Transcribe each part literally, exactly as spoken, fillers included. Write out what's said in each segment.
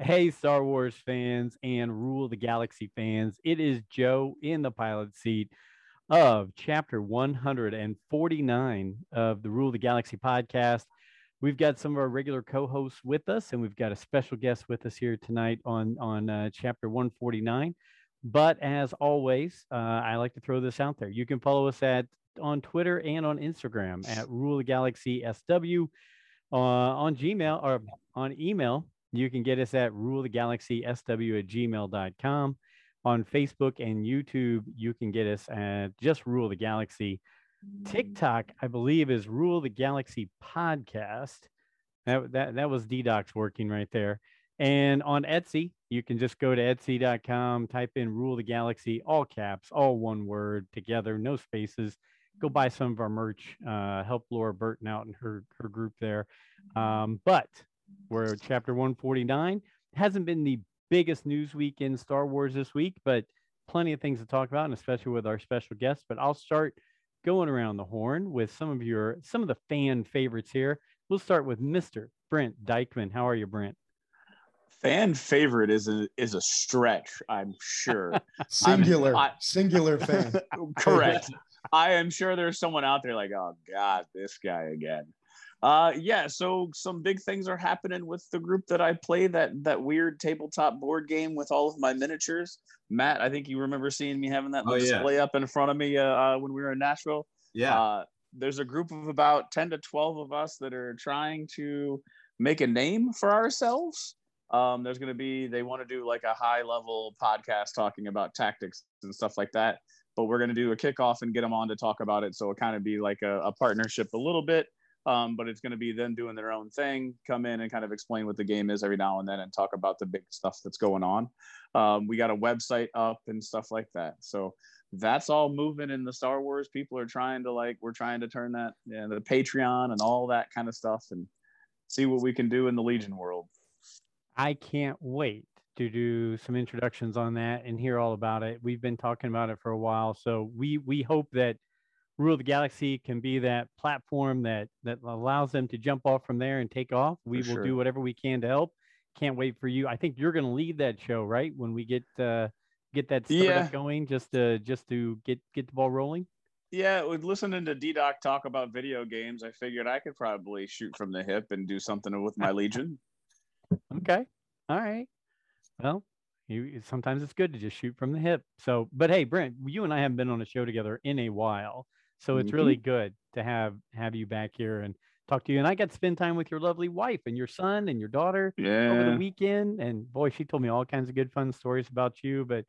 Hey, Star Wars fans and Rule the Galaxy fans, it is Joe in the pilot seat of chapter one forty-nine of the Rule the Galaxy podcast. We've got some of our regular co-hosts with us, and we've got a special guest with us here tonight on, on uh, chapter one forty-nine. But as always, uh, I like to throw this out there. You can follow us at on Twitter and on Instagram at Rule the Galaxy S W, uh, on Gmail or on email. You can get us at rule the galaxy s w at gmail dot com. On Facebook and YouTube, you can get us at just Rule the Galaxy. TikTok, I believe, is Rule the Galaxy Podcast. That, that, that was D-Doc's working right there. And on Etsy, you can just go to etsy dot com, type in Rule the Galaxy, all caps, all one word together, no spaces. Go buy some of our merch. Uh, help Laura Burton out and her, her group there. Um, but... We're at chapter one forty-nine. Hasn't been the biggest news week in Star Wars this week, but plenty of things to talk about, and especially with our special guests. But I'll start going around the horn with some of your some of the fan favorites here. We'll start with Mister Brent Dykeman. How are you, Brent? Fan favorite is a is a stretch, I'm sure. Singular, I, singular fan. Correct. I am sure there's someone out there like, oh God, this guy again. Uh, yeah, so some big things are happening with the group that I play, that that weird tabletop board game with all of my miniatures. Matt, I think you remember seeing me having that oh, display yeah. up in front of me uh, when we were in Nashville. Yeah. Uh, there's a group of about ten to twelve of us that are trying to make a name for ourselves. Um, there's going to be, they want to do like a high-level podcast talking about tactics and stuff like that, but we're going to do a kickoff and get them on to talk about it, so it'll kind of be like a, a partnership a little bit. Um, but it's going to be them doing their own thing, come in and kind of explain what the game is every now and then and talk about the big stuff that's going on. Um, we got a website up and stuff like that. So that's all moving in the Star Wars. People are trying to like, we're trying to turn that into you know, the Patreon and all that kind of stuff and see what we can do in the Legion world. I can't wait to do some introductions on that and hear all about it. We've been talking about it for a while. So we, we hope that Rule the Galaxy can be that platform that that allows them to jump off from there and take off. We for will sure. do whatever we can to help. Can't wait for you. I think you're going to lead that show, right? When we get uh, get that startup yeah. going, just to just to get get the ball rolling. Yeah, with listening to D-Doc talk about video games, I figured I could probably shoot from the hip and do something with my Legion. Okay, all right. Well, you, sometimes it's good to just shoot from the hip. So, but hey, Brent, you and I haven't been on a show together in a while. So it's really good to have have you back here and talk to you. And I got to spend time with your lovely wife and your son and your daughter yeah. over the weekend. And boy, she told me all kinds of good, fun stories about you. But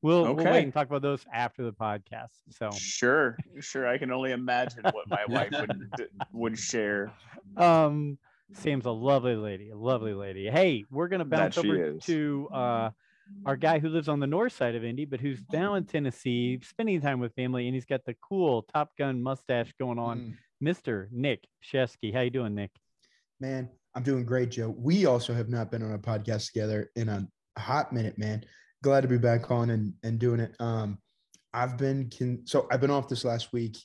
we'll, okay. we'll wait and talk about those after the podcast. So sure, sure. I can only imagine what my wife would would share. Um, Sam's a lovely lady, a lovely lady. Hey, we're gonna bounce that over to uh, our guy who lives on the north side of Indy, but who's down in Tennessee, spending time with family, and he's got the cool Top Gun mustache going on, mm. Mister Nick Shefsky. How you doing, Nick? Man, I'm doing great, Joe. We also have not been on a podcast together in a hot minute, man. Glad to be back on and, and doing it. Um, I've been con- so I've been off this last week.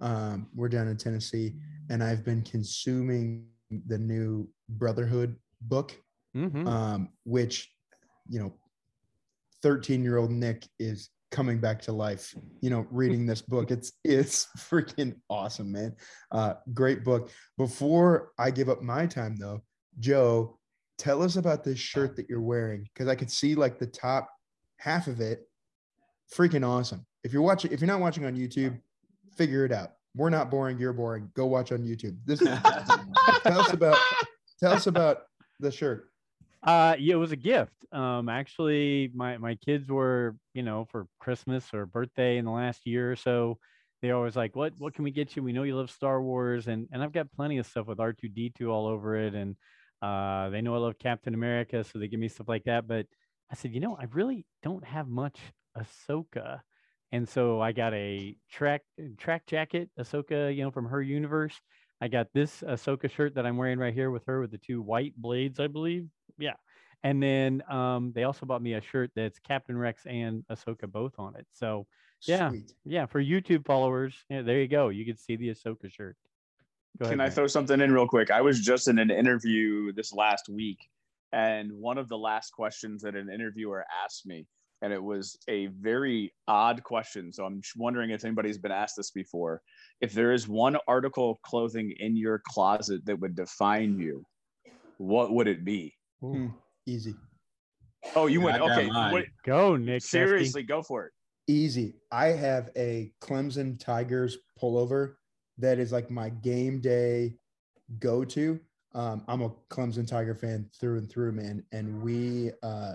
Um, we're down in Tennessee, and I've been consuming the new Brotherhood book, mm-hmm. um, which, you know, thirteen-year-old Nick is coming back to life, you know, reading this book. It's it's freaking awesome, man. Uh, great book. Before I give up my time, though, Joe, tell us about this shirt that you're wearing, because I could see, like, the top half of it. Freaking awesome. If you're watching, if you're not watching on YouTube, figure it out. We're not boring. You're boring. Go watch on YouTube. This is, tell us about... Tell us about the shirt. Uh, yeah, it was a gift. Um, actually, my, my kids were, you know, for Christmas or birthday in the last year or so, they always like, what, what can we get you? We know you love Star Wars. And, and I've got plenty of stuff with R two D two all over it. And uh, they know I love Captain America. So they give me stuff like that. But I said, you know, I really don't have much Ahsoka. And so I got a track, track jacket, Ahsoka, you know, from her universe. I got this Ahsoka shirt that I'm wearing right here with her with the two white blades, I believe. Yeah. And then um, they also bought me a shirt that's Captain Rex and Ahsoka both on it. So, yeah. Sweet. Yeah. For YouTube followers, yeah, there you go. You can see the Ahsoka shirt. Go ahead, can I man. throw something in real quick? I was just in an interview this last week, and one of the last questions that an interviewer asked me, and it was a very odd question. So I'm wondering if anybody's been asked this before. If there is one article of clothing in your closet that would define you, what would it be? Hmm. Easy. Oh, you went. Okay. What, go, Nick. Seriously, Shefsky. Go for it. Easy. I have a Clemson Tigers pullover that is like my game day go-to. Um, I'm a Clemson Tiger fan through and through, man. And we, uh,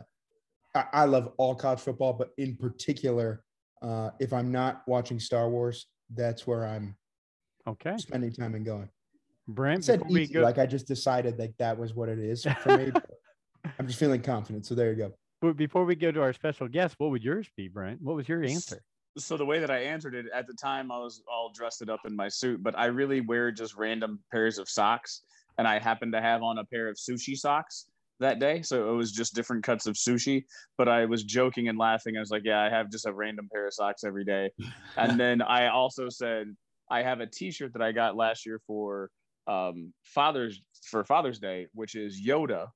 I, I love all college football, but in particular, uh, if I'm not watching Star Wars, that's where I'm okay spending time and going. Brent, I said easy, go- like I just decided that that was what it is for me. I'm just feeling confident. So there you go. But before we go to our special guest, what would yours be, Brent? What was your answer? So the way that I answered it at the time, I was all dressed it up in my suit, but I really wear just random pairs of socks. And I happened to have on a pair of sushi socks that day. So it was just different cuts of sushi, but I was joking and laughing. I was like, yeah, I have just a random pair of socks every day. And then I also said, I have a t-shirt that I got last year for um, Father's for Father's Day, which is Yoda.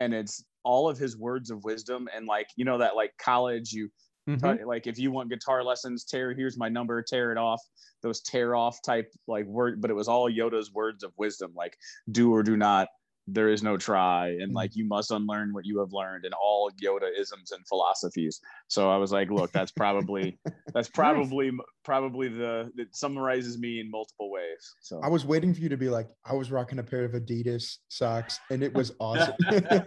And it's all of his words of wisdom. And like, you know, that like college, you mm-hmm. like, if you want guitar lessons, tear, here's my number, tear it off, those tear off type like word, but it was all Yoda's words of wisdom. Like do or do not, there is no try. And mm-hmm. like, you must unlearn what you have learned and all Yoda isms and philosophies. So I was like, look, that's probably, that's probably, nice. probably the, that summarizes me in multiple ways. So I was waiting for you to be like, I was rocking a pair of Adidas socks and it was awesome.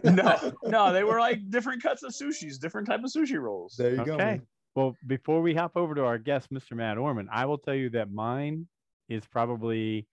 no, no, they were like different cuts of sushis, different type of sushi rolls. There you okay. go. Man. Well, before we hop over to our guest, Mister Matt Orman, I will tell you that mine is probably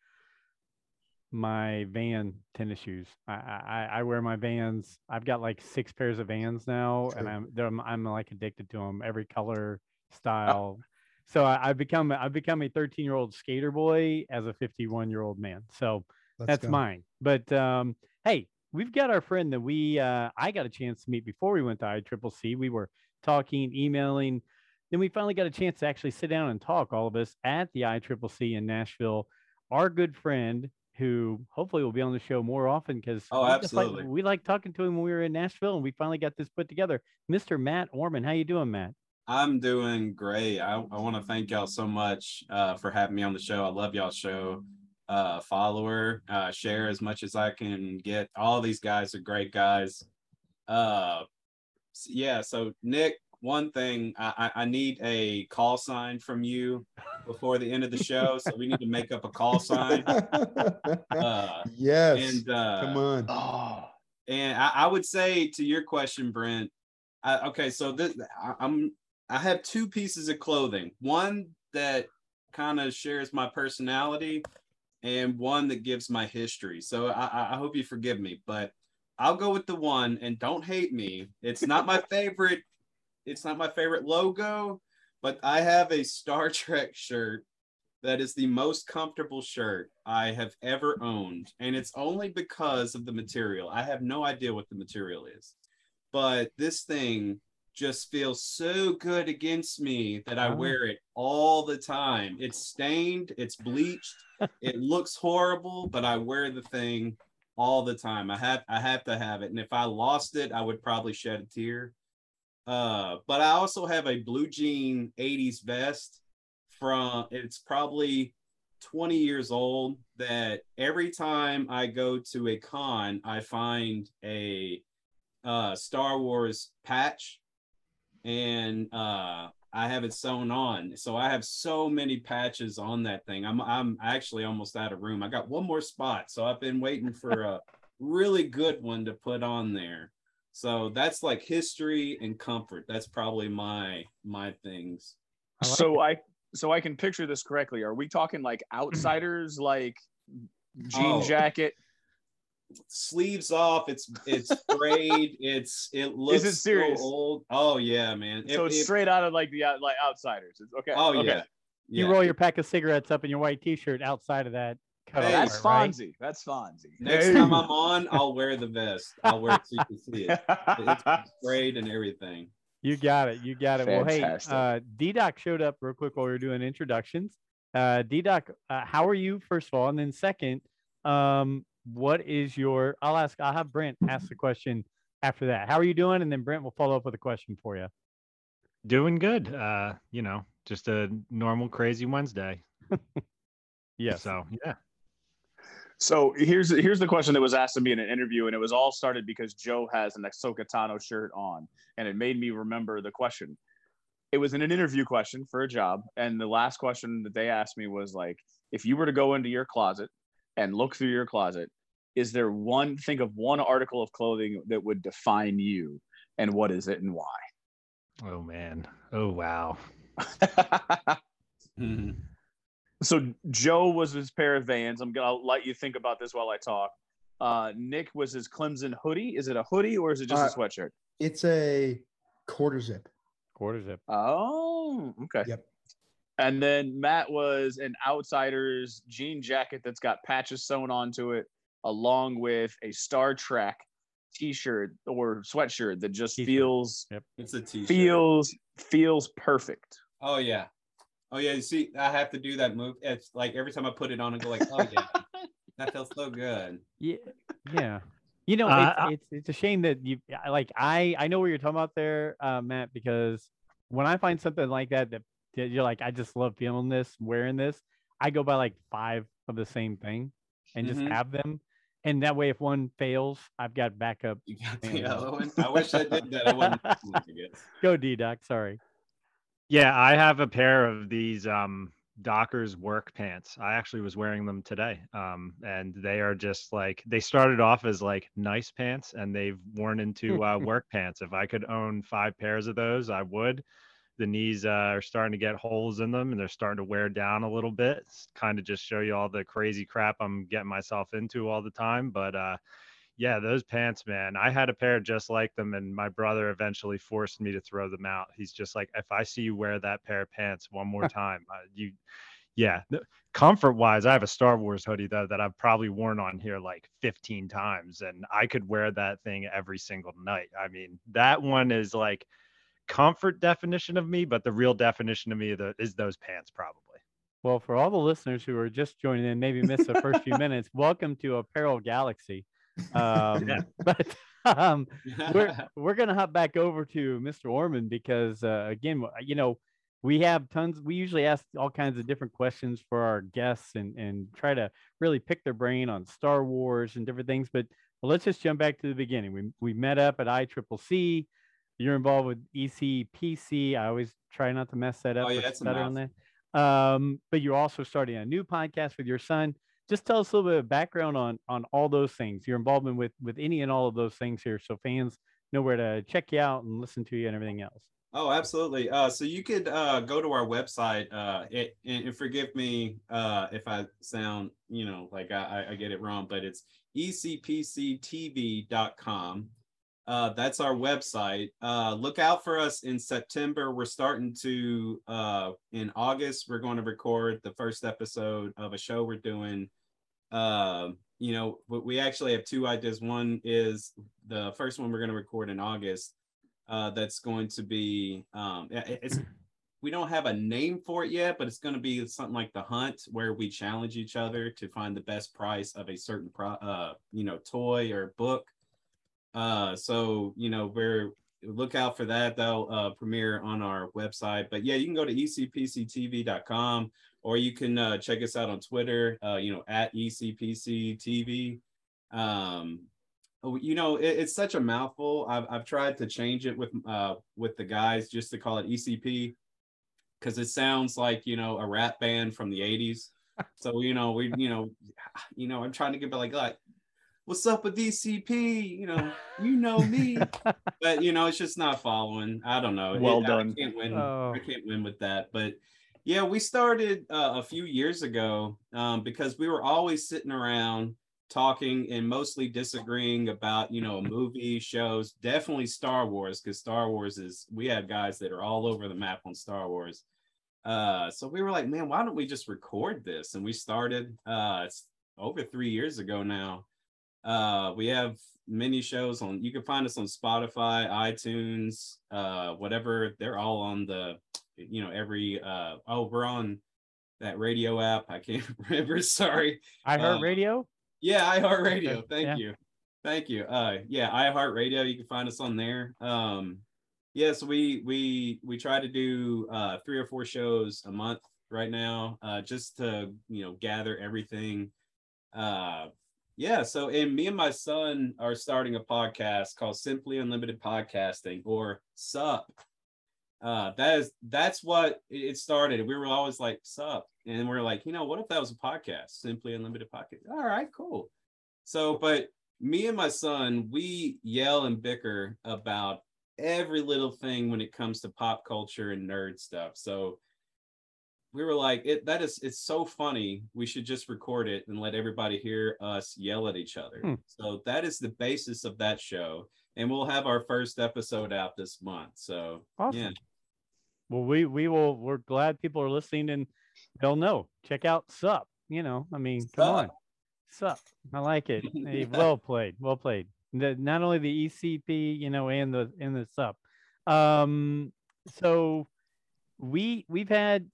my Van tennis shoes. I, I I wear my Vans. I've got like six pairs of Vans now, True. and I'm I'm like addicted to them. Every color, style. Oh. So I, I've become I've become a thirteen year old skater boy as a fifty-one year old man. So Let's that's go. mine. But um, hey, we've got our friend that we uh, I got a chance to meet before we went to I C C C. We were talking, emailing, then we finally got a chance to actually sit down and talk, all of us, at the I C C C in Nashville. Our good friend, who hopefully will be on the show more often because oh, absolutely, like, we like talking to him when we were in Nashville, and we finally got this put together. Mister Matt Orman, how you doing, Matt? I'm doing great. I, I want to thank y'all so much uh, for having me on the show. I love y'all's show. Uh, follower, uh, share as much as I can get. All these guys are great guys. Uh, yeah, so Nick, one thing, I, I need a call sign from you before the end of the show. So we need to make up a call sign. Uh, yes. And, uh, Come on. Oh, and I, I would say to your question, Brent. I, okay, so this, I, I'm I have two pieces of clothing. One that kind of shares my personality, and one that gives my history. So I, I hope you forgive me, but I'll go with the one. And don't hate me. It's not my favorite. It's not my favorite logo, but I have a Star Trek shirt that is the most comfortable shirt I have ever owned. And it's only because of the material. I have no idea what the material is, but this thing just feels so good against me that I wear it all the time. It's stained, it's bleached, it looks horrible, but I wear the thing all the time. I have, I have to have it. And if I lost it, I would probably shed a tear. Uh, but I also have a blue jean eighties vest from, it's probably twenty years old, that every time I go to a con, I find a uh, Star Wars patch, and uh, I have it sewn on. So I have so many patches on that thing. I'm I'm actually almost out of room. I got one more spot, so I've been waiting for a really good one to put on there. So that's like history and comfort. That's probably my my things. I like so it. I so I can picture this correctly. Are we talking like Outsiders, like jean oh. jacket, sleeves off? It's it's frayed. it's it looks. Is it serious? So old. Oh yeah, man. So it, it's it, straight out of like the like Outsiders. It's, okay. Oh okay. yeah. You yeah. roll your pack of cigarettes up in your white T-shirt outside of that. Hey, that's Fonzie. Right? That's Fonzie. Next hey. time I'm on, I'll wear the vest. I'll wear it so you can see it. It's sprayed and everything. You got it. You got it. Fantastic. Well, hey, uh, D-Doc showed up real quick while we were doing introductions. Uh, D-Doc, uh, how are you, first of all? And then second, um, what is your – I'll ask – I'll have Brent ask the question after that. How are you doing? And then Brent will follow up with a question for you. Doing good. Uh, you know, just a normal, crazy Wednesday. yeah. So, yeah. So here's here's the question that was asked of me in an interview, and it was all started because Joe has an Ahsoka Tano shirt on, and it made me remember the question. It was in an interview question for a job, and the last question that they asked me was like, if you were to go into your closet and look through your closet, is there one, think of one article of clothing that would define you, and what is it and why? Oh, man. Oh, wow. hmm. So Joe was his pair of Vans. I'm going to let you think about this while I talk. Uh, Nick was his Clemson hoodie. Is it a hoodie or is it just uh, a sweatshirt? It's a quarter zip. Quarter zip. Oh, okay. Yep. And then Matt was an Outsiders jean jacket that's got patches sewn onto it, along with a Star Trek T-shirt or sweatshirt that just t-shirt. feels yep. it's a t-shirt. feels feels perfect. Oh, yeah. Oh, yeah, you see, I have to do that move. It's like every time I put it on and go like, oh, yeah, that feels so good. Yeah. Yeah. You know, uh, it's, it's, it's a shame that you like I, I know what you're talking about there, uh, Matt, because when I find something like that, that, that you're like, I just love feeling this, wearing this. I go buy like five of the same thing and just mm-hmm. have them. And that way, if one fails, I've got backup. You got the other one. I wish I did that. I wouldn't go D-Doc. Sorry. Yeah, I have a pair of these um, Dockers work pants. I actually was wearing them today. Um, and they are just like, they started off as like nice pants and they've worn into uh, work pants. If I could own five pairs of those, I would. The knees uh, are starting to get holes in them and they're starting to wear down a little bit. Kind of just show you all the crazy crap I'm getting myself into all the time. But uh, yeah, those pants, man, I had a pair just like them and my brother eventually forced me to throw them out. He's just like, if I see you wear that pair of pants one more time, uh, you, yeah. Comfort wise, I have a Star Wars hoodie though that I've probably worn on here like fifteen times and I could wear that thing every single night. I mean, that one is like comfort definition of me, but the real definition of me is those pants probably. Well, for all the listeners who are just joining in, maybe missed the first few minutes, welcome to Apparel Galaxy. um yeah. but um we're we're gonna hop back over to Mister Orman because uh again, you know, we have tons we usually ask all kinds of different questions for our guests and and try to really pick their brain on Star Wars and different things, but well, let's just jump back to the beginning. We we met up at I C C C. You're involved with E C P C. I always try not to mess that up. Oh, yeah, that's on that. Um but you're also starting a new podcast with your son. Just tell us a little bit of background on on all those things, your involvement with with any and all of those things here, so fans know where to check you out and listen to you and everything else. Oh, absolutely. Uh, so you could uh, go to our website. Uh, it, and, and forgive me uh, if I sound, you know, like I, I get it wrong, but it's E C P C T V dot com. Uh, that's our website. Uh, look out for us in September. We're starting to, uh, in August, we're going to record the first episode of a show we're doing. Uh, you know, we actually have two ideas. One is the first one we're going to record in August. Uh, that's going to be, um, it's, we don't have a name for it yet, but it's going to be something like The Hunt, where we challenge each other to find the best price of a certain, pro- uh, you know, toy or book. Uh, so, you know, we're look out for that. That'll uh, premiere on our website. But yeah, you can go to E C P C T V dot com, or you can uh, check us out on Twitter, uh, you know, at E C P C T V. Um, you know, it, it's such a mouthful. I've, I've tried to change it with uh, with the guys just to call it E C P, because it sounds like, you know, a rap band from the eighties. So, you know, we, you know, you know, I'm trying to get like, like, what's up with D C P? You know, you know me. But, you know, it's just not following. I don't know. Well it, done. I can't win. Oh. I can't win with that. But, yeah, we started uh, a few years ago um, because we were always sitting around talking and mostly disagreeing about, you know, movies, shows, definitely Star Wars, because Star Wars is, we have guys that are all over the map on Star Wars. Uh, so we were like, man, why don't we just record this? And we started uh, it's over three years ago now. Uh, we have many shows on, you can find us on Spotify, iTunes, uh, whatever. They're all on the, you know, every, uh, oh, we're on that radio app. I can't remember. Sorry. iHeartRadio? Um, yeah, iHeartRadio. Thank yeah. you. Thank you. Uh, yeah, iHeartRadio. You can find us on there. Um, Yes, we we we try to do uh, three or four shows a month right now, uh, just to you know gather everything. Uh, yeah, so and me and my son are starting a podcast called Simply Unlimited Podcasting, or S U P. Uh, that is that's what it started. We were always like S U P, and we're like, you know, what if that was a podcast? Simply Unlimited Podcast. All right, cool. So, but me and my son, we yell and bicker about every little thing when it comes to pop culture and nerd stuff. So we were like, it that is it's so funny, we should just record it and let everybody hear us yell at each other. hmm. So that is the basis of that show, and we'll have our first episode out this month. So awesome. Yeah, well we we will we're glad people are listening, and they'll know, check out S U P. You know, I mean, come Sup. on S U P. I like it. Hey, well played, well played. The, not only the E C P, you know, and the and the S U P. Um, so we we've had,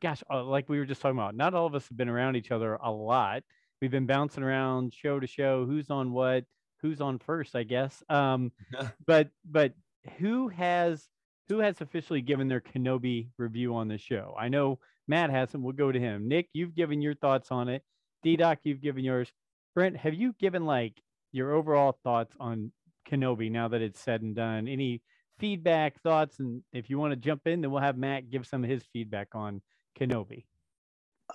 gosh, like we were just talking about, not all of us have been around each other a lot. We've been bouncing around show to show, who's on what, who's on first, I guess. Um, but but who has who has officially given their Kenobi review on the show? I know Matt hasn't. We'll go to him. Nick, you've given your thoughts on it. D-Doc, you've given yours. Brent, have you given like your overall thoughts on Kenobi now that it's said and done? Any feedback, thoughts? And if you want to jump in, then we'll have Matt give some of his feedback on Kenobi.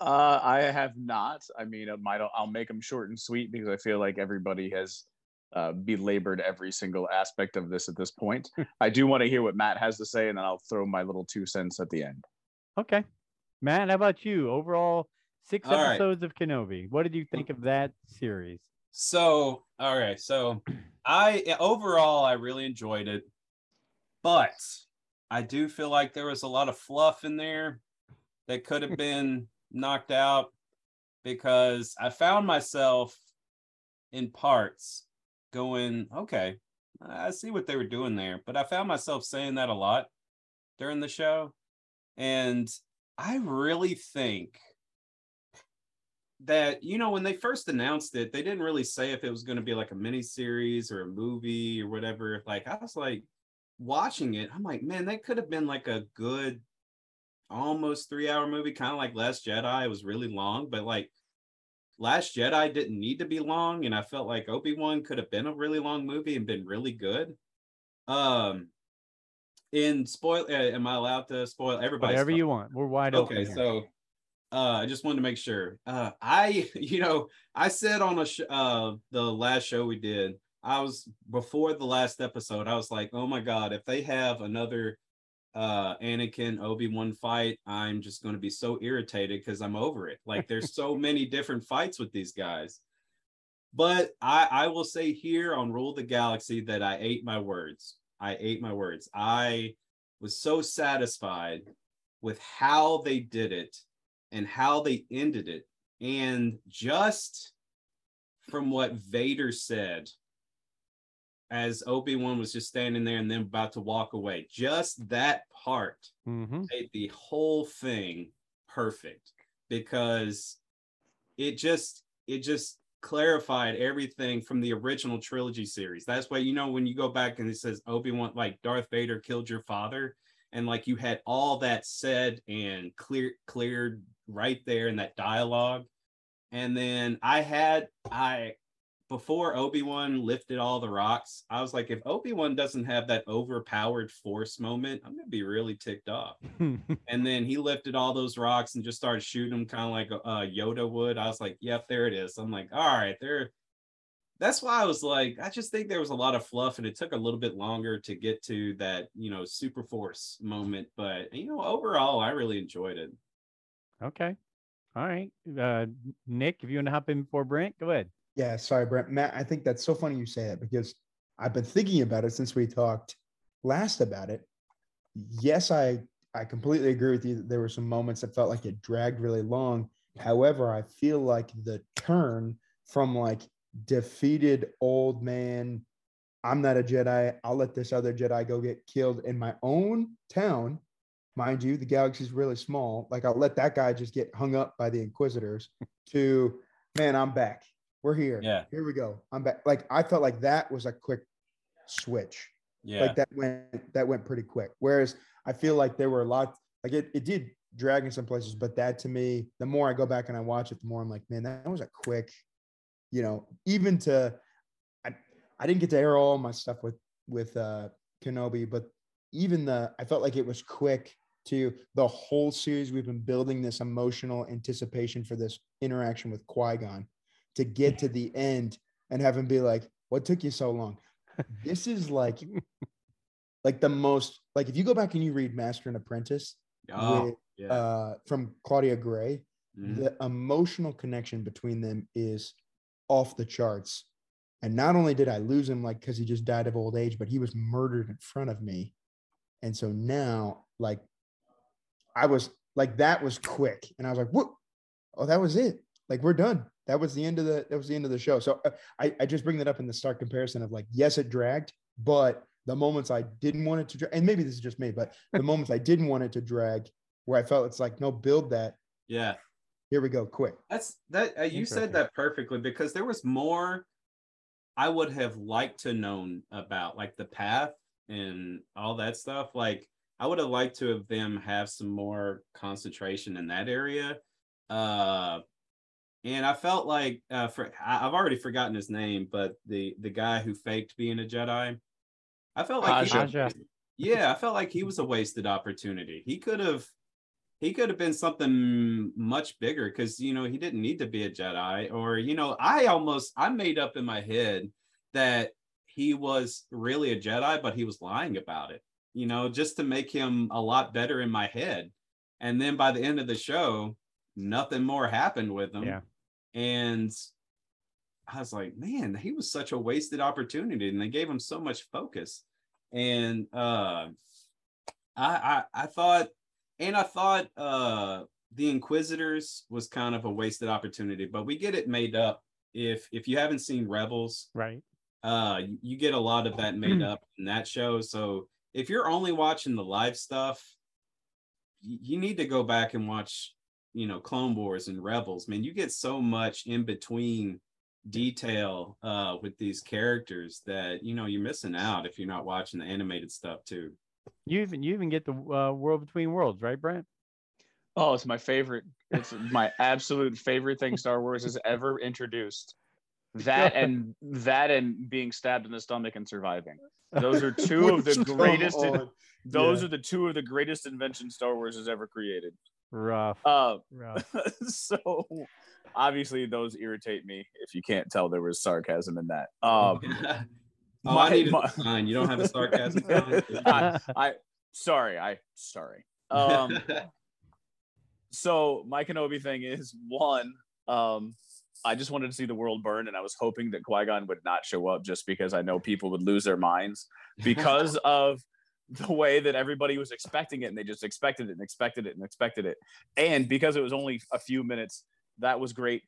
Uh, I have not. I mean, I might, I'll make them short and sweet because I feel like everybody has uh, belabored every single aspect of this at this point. I do want to hear what Matt has to say, and then I'll throw my little two cents at the end. Okay. Matt, how about you? Overall, six All episodes right. of Kenobi. What did you think of that series? So, all right. So I, overall, I really enjoyed it, but I do feel like there was a lot of fluff in there that could have been knocked out, because I found myself in parts going, okay, I see what they were doing there. But I found myself saying that a lot during the show. And I really think that, you know, when they first announced it, they didn't really say if it was going to be like a mini series or a movie or whatever. Like, I was like watching it, I'm like, man, that could have been like a good almost three hour movie, kind of like Last Jedi. It was really long, but like Last Jedi didn't need to be long. And I felt like Obi-Wan could have been a really long movie and been really good. Um, in spoil, uh, am I allowed to spoil everybody? Whatever you want. We're wide open. Okay, so. Uh, I just wanted to make sure. Uh, I, you know, I said on a sh- uh, the last show we did, I was, before the last episode, I was like, oh my God, if they have another uh, Anakin Obi-Wan fight, I'm just going to be so irritated because I'm over it. Like, there's so many different fights with these guys. But I, I will say here on Rule the Galaxy that I ate my words. I ate my words. I was so satisfied with how they did it and how they ended it. And just from what Vader said, as Obi-Wan was just standing there and then about to walk away, just that part mm-hmm. made the whole thing perfect, because it just, it just clarified everything from the original trilogy series. That's why, you know, when you go back and it says Obi-Wan, like, Darth Vader killed your father, and like you had all that said and clear, cleared right there in that dialogue. And then I had, I, before Obi-Wan lifted all the rocks, I was like, if Obi-Wan doesn't have that overpowered force moment, I'm going to be really ticked off. And then he lifted all those rocks and just started shooting them kind of like uh, Yoda would. I was like, yep, there it is. I'm like, all right, there. that's why I was like, I just think there was a lot of fluff and it took a little bit longer to get to that, you know, super force moment. But, you know, overall, I really enjoyed it. Okay. All right. Uh, Nick, if you want to hop in before Brent, go ahead. Yeah. Sorry, Brent. Matt, I think that's so funny you say that because I've been thinking about it since we talked last about it. Yes, I, I completely agree with you that there were some moments that felt like it dragged really long. However, I feel like the turn from like defeated old man, I'm not a Jedi, I'll let this other Jedi go get killed in my own town. Mind you, the galaxy's really small. Like, I'll let that guy just get hung up by the Inquisitors to, man, I'm back. We're here. Yeah. Here we go. I'm back. Like, I felt like that was a quick switch. Yeah. Like, that went, that went pretty quick. Whereas I feel like there were a lot, like, it, it did drag in some places, but that to me, the more I go back and I watch it, the more I'm like, man, that was a quick, you know, even to, I, I didn't get to air all my stuff with, with uh, Kenobi, but even the, I felt like it was quick. To the whole series, we've been building this emotional anticipation for this interaction with Qui-Gon to get to the end and have him be like, what took you so long? This is like, like the most, like if you go back and you read Master and Apprentice oh, with, yeah. uh, from Claudia Gray, mm-hmm. the emotional connection between them is off the charts. And not only did I lose him, like, cause he just died of old age, but he was murdered in front of me. And so now, like, I was like, that was quick. And I was like, what? Oh, that was it. Like, we're done. That was the end of the, that was the end of the show. So uh, I, I just bring that up in the stark comparison of like, yes, it dragged, but the moments I didn't want it to drag, and maybe this is just me, but the moments I didn't want it to drag where I felt it's like, no, build that. Yeah. Here we go. Quick. That's that. Uh, you said that perfectly because there was more I would have liked to known about, like the path and all that stuff. Like, I would have liked to have them have some more concentration in that area. Uh, and I felt like, uh, for, I, I've already forgotten his name, but the, the guy who faked being a Jedi, I felt like, Haja. He was, yeah, I felt like he was a wasted opportunity. He could have, he could have been something much bigger because, you know, he didn't need to be a Jedi or, you know, I almost, I made up in my head that he was really a Jedi, but he was lying about it. You know, just to make him a lot better in my head. And then by the end of the show, nothing more happened with him. Yeah. And I was like, man, he was such a wasted opportunity. And they gave him so much focus. And uh, I, I, I thought, and I thought uh, the Inquisitors was kind of a wasted opportunity, but we get it made up. If, if you haven't seen Rebels, right? Uh, you get a lot of that made up in that show. So if you're only watching the live stuff, you need to go back and watch, you know, Clone Wars and Rebels. Man, you get so much in between detail uh, with these characters that, you know, you're missing out if you're not watching the animated stuff too. You even you even get the uh, World Between Worlds, right, Brent? Oh, it's my favorite. It's my absolute favorite thing Star Wars has ever introduced. That and that and being stabbed in the stomach and surviving. Those are two of the greatest. In, those yeah. are the two of the greatest inventions Star Wars has ever created. Rough. Uh, Rough. So obviously those irritate me. If you can't tell, there was sarcasm in that. Um, yeah. Oh, my, I needed a sign. You don't have a sarcasm sign. I, I sorry. I sorry. Um, so my Kenobi thing is one. Um, I just wanted to see the world burn, and I was hoping that Qui-Gon would not show up just because I know people would lose their minds because of the way that everybody was expecting it, and they just expected it and expected it and expected it. And because it was only a few minutes, that was great.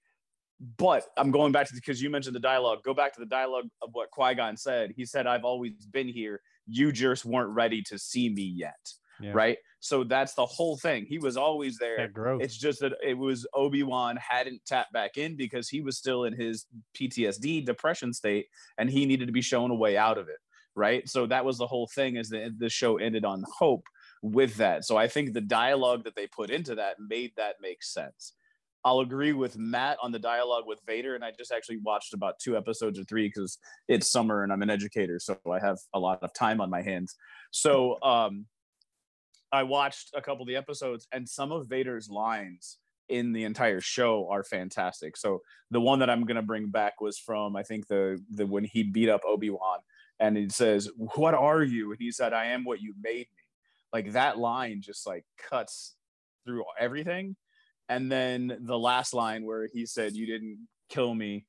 But I'm going back to the, because you mentioned the dialogue. Go back to the dialogue of what Qui-Gon said. He said, I've always been here. You just weren't ready to see me yet. Yeah. Right? So that's the whole thing. He was always there. It's just that it was Obi-Wan hadn't tapped back in because he was still in his P T S D depression state and he needed to be shown a way out of it. Right. So that was the whole thing, is that the show ended on hope with that. So I think the dialogue that they put into that made that make sense. I'll agree with Matt on the dialogue with Vader. And I just actually watched about two episodes or three because it's summer and I'm an educator. So I have a lot of time on my hands. So, um, I watched a couple of the episodes, and some of Vader's lines in the entire show are fantastic. So the one that I'm going to bring back was from, I think, the the when he beat up Obi-Wan and he says, "What are you?" And he said, "I am what you made me." Like, that line just like cuts through everything. And then the last line where he said, "You didn't kill me.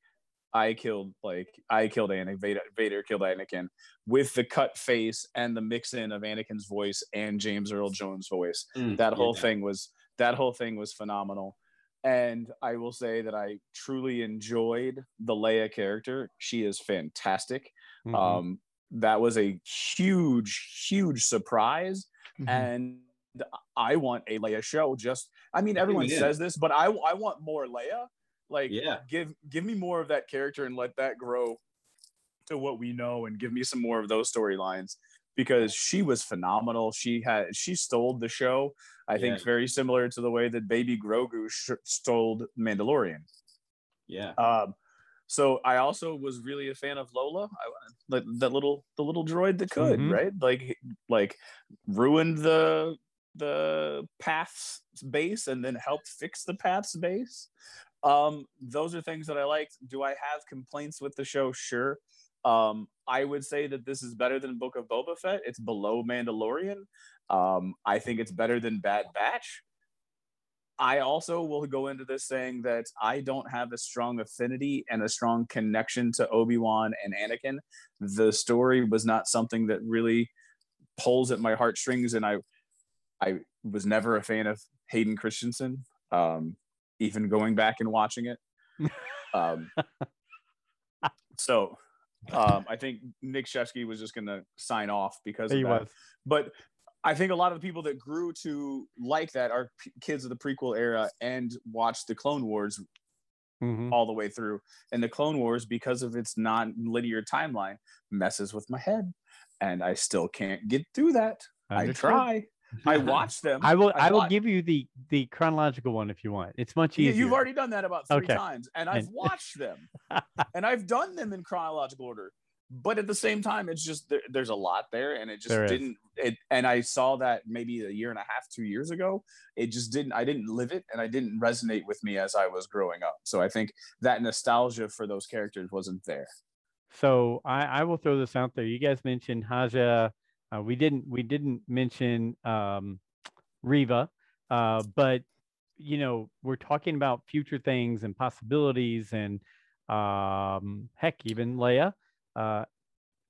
I killed, like, I killed Anakin, Vader, Vader killed Anakin," with the cut face and the mix in of Anakin's voice and James Earl Jones' voice. Mm, that whole yeah. thing was, that whole thing was phenomenal. And I will say that I truly enjoyed the Leia character. She is fantastic. Mm-hmm. Um, that was a huge, huge surprise. Mm-hmm. And I want a Leia show. Just, I mean, everyone yeah. says this, but I, I want more Leia. Like, yeah. give give me more of that character and let that grow to what we know, and give me some more of those storylines, because she was phenomenal. She had she stole the show. I yeah. think very similar to the way that Baby Grogu sh- stole Mandalorian. Yeah. Um. So I also was really a fan of Lola, I, that little the little droid that could mm-hmm. right like like ruined the the path's base and then helped fix the path's base. Um, those are things that I liked. Do I have complaints with the show? Sure. Um, I would say that this is better than Book of Boba Fett. It's below Mandalorian. Um, I think it's better than Bad Batch. I also will go into this saying that I don't have a strong affinity and a strong connection to Obi-Wan and Anakin. The story was not something that really pulls at my heartstrings, and I, I was never a fan of Hayden Christensen. Um, even going back and watching it. Um, so um, I think Nick Shefsky was just going to sign off because of he that. Was. But I think a lot of the people that grew to like that are p- kids of the prequel era and watched the Clone Wars mm-hmm. all the way through. And the Clone Wars, because of its non-linear timeline, messes with my head. And I still can't get through that. I try. I watched them. I will. I, I will give you the the chronological one if you want. It's much easier. Yeah, you've already done that about three okay. times, and I've watched them, and I've done them in chronological order. But at the same time, it's just there, there's a lot there, and it just there didn't. It, and I saw that maybe a year and a half, two years ago. It just didn't. I didn't live it, and I didn't resonate with me as I was growing up. So I think that nostalgia for those characters wasn't there. So I, I will throw this out there. You guys mentioned Haja. Uh, we didn't we didn't mention um, Reva, uh, but, you know, we're talking about future things and possibilities and um, heck, even Leia. Uh,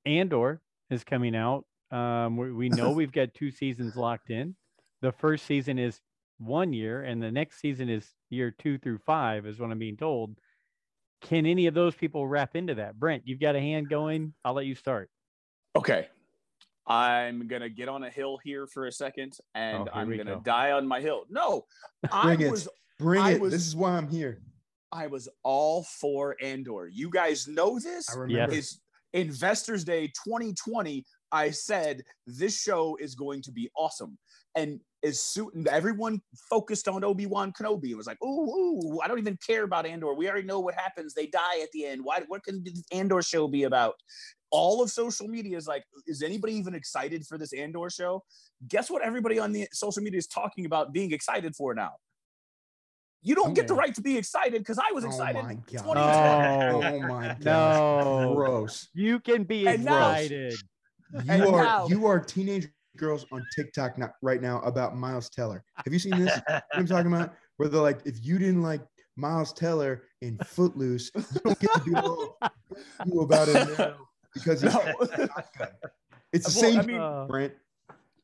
Andor is coming out. Um, we, we know we've got two seasons locked in. The first season is one year and the next season is year two through five is what I'm being told. Can any of those people wrap into that? Brent, you've got a hand going. I'll let you start. Okay. I'm going to get on a hill here for a second, and oh, I'm going to die on my hill. No, I Bring was. It. Bring I it. Was, this is why I'm here. I was all for Andor. You guys know this. I remember. It's Investors Day twenty twenty. I said, this show is going to be awesome. And is suiting, everyone focused on Obi-Wan Kenobi. It was like, ooh, ooh, I don't even care about Andor. We already know what happens. They die at the end. Why? What can the Andor show be about? All of social media is like, is anybody even excited for this Andor show? Guess what everybody on the social media is talking about being excited for now? You don't oh, get the right to be excited because I was excited. Oh my god! Oh, oh my god! No, gross. You can be and excited. Now, you and are now, you are teenage girls on TikTok not right now about Miles Teller. Have you seen this? I'm talking about where they're like, if you didn't like Miles Teller in Footloose, you don't get to do all you about it now. Because no. it's the well, same I mean, Brent.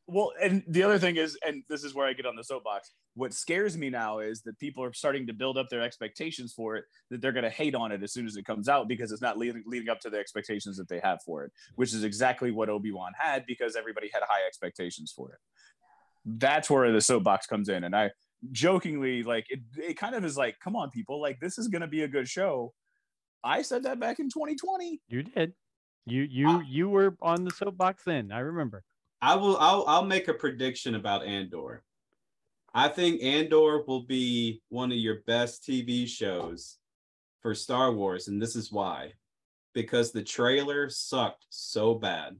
Well, and the other thing is, and this is where I get on the soapbox, what scares me now is that people are starting to build up their expectations for it, that they're going to hate on it as soon as it comes out because it's not leading, leading up to the expectations that they have for it, which is exactly what Obi-Wan had because everybody had high expectations for it. That's where the soapbox comes in. And I jokingly, like, it, it kind of is like, come on, people, like, this is going to be a good show. I said that back in twenty twenty. You did. You you I, you were on the soapbox then. I remember. I will. I'll, I'll make a prediction about Andor. I think Andor will be one of your best T V shows for Star Wars, and this is why, because the trailer sucked so bad.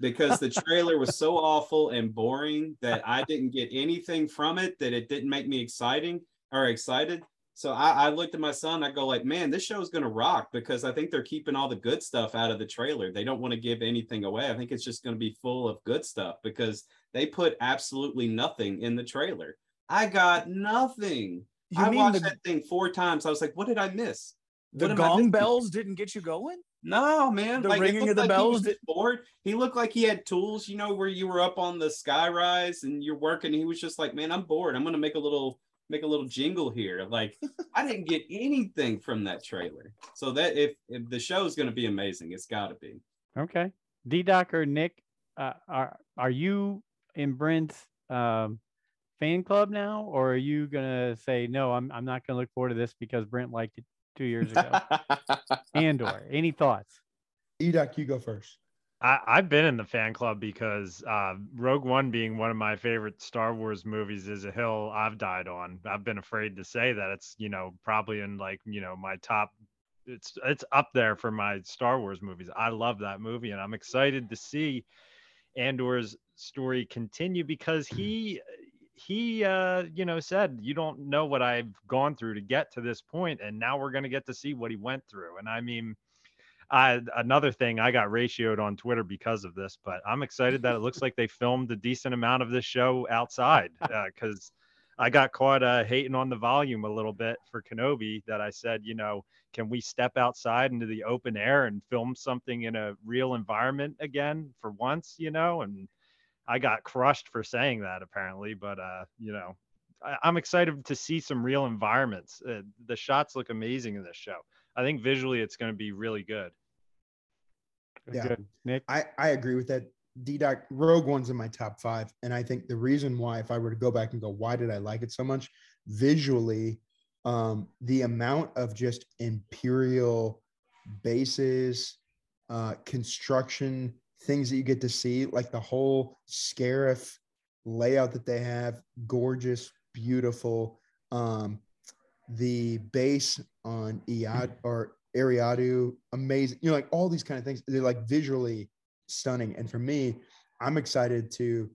Because the trailer was so awful and boring that I didn't get anything from it. That it didn't make me exciting. are excited. So I, I looked at my son, I go like, man, this show is going to rock, because I think they're keeping all the good stuff out of the trailer. They don't want to give anything away. I think it's just going to be full of good stuff, because they put absolutely nothing in the trailer. I got nothing. You I watched the, that thing four times. I was like, what did I miss? The gong bells didn't get you going? No, man. The like, ringing of the like bells. He, bored. He looked like he had tools, you know, where you were up on the skyrise and you're working. He was just like, man, I'm bored. I'm going to make a little... make a little jingle here. Like, I didn't get anything from that trailer. So that if, if the show is going to be amazing, it's got to be. Okay. D-Doc or Nick, uh, are are you in Brent's um, fan club now, or are you going to say, no, I'm I'm not going to look forward to this because Brent liked it two years ago? Andor, any thoughts? D-Doc, you go first. I, I've been in the fan club because uh, Rogue One, being one of my favorite Star Wars movies, is a hill I've died on. I've been afraid to say that it's, you know, probably in like, you know, my top. It's it's up there for my Star Wars movies. I love that movie, and I'm excited to see Andor's story continue, because he he, uh, you know, said, you don't know what I've gone through to get to this point, and now we're going to get to see what he went through. And I mean, I, another thing, I got ratioed on Twitter because of this, but I'm excited that it looks like they filmed a decent amount of this show outside, because uh, I got caught uh, hating on the volume a little bit for Kenobi, that I said, you know, can we step outside into the open air and film something in a real environment again for once, you know, and I got crushed for saying that apparently, but, uh, you know, I, I'm excited to see some real environments. Uh, the shots look amazing in this show. I think visually it's going to be really good. Yeah, good. Nick? I, I agree with that. D-Doc, Rogue One's in my top five. And I think the reason why, if I were to go back and go, why did I like it so much? Visually, um, the amount of just Imperial bases, uh, construction, things that you get to see, like the whole Scarif layout that they have, gorgeous, beautiful. Um, the base on Iad or Ariadu, amazing, you know, like all these kind of things, they're like visually stunning. And for me, I'm excited to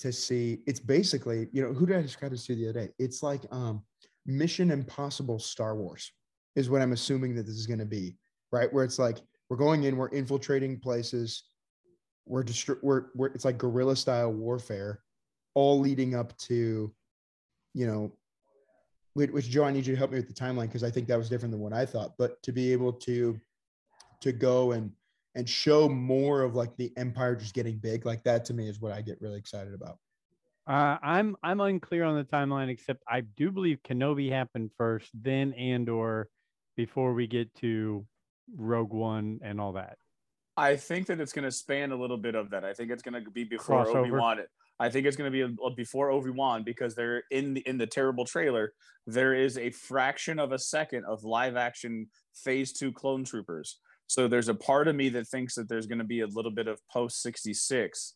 to see, it's basically, you know, who did I describe this to the other day? It's like um Mission Impossible Star Wars is what I'm assuming that this is going to be, right? Where it's like, we're going in, we're infiltrating places, we're distri- we're, we're it's like guerrilla style warfare, all leading up to, you know, which, Joe, I need you to help me with the timeline, because I think that was different than what I thought. But to be able to to go and and show more of like the Empire just getting big, like that to me is what I get really excited about. Uh, I'm I'm unclear on the timeline, except I do believe Kenobi happened first, then Andor, before we get to Rogue One and all that. I think that it's going to span a little bit of that. I think it's going to be before crossover. Obi-Wan. I think it's going to be before Obi-Wan, because they're in the, in the terrible trailer. There is a fraction of a second of live action phase two clone troopers. So there's a part of me that thinks that there's going to be a little bit of post sixty-six,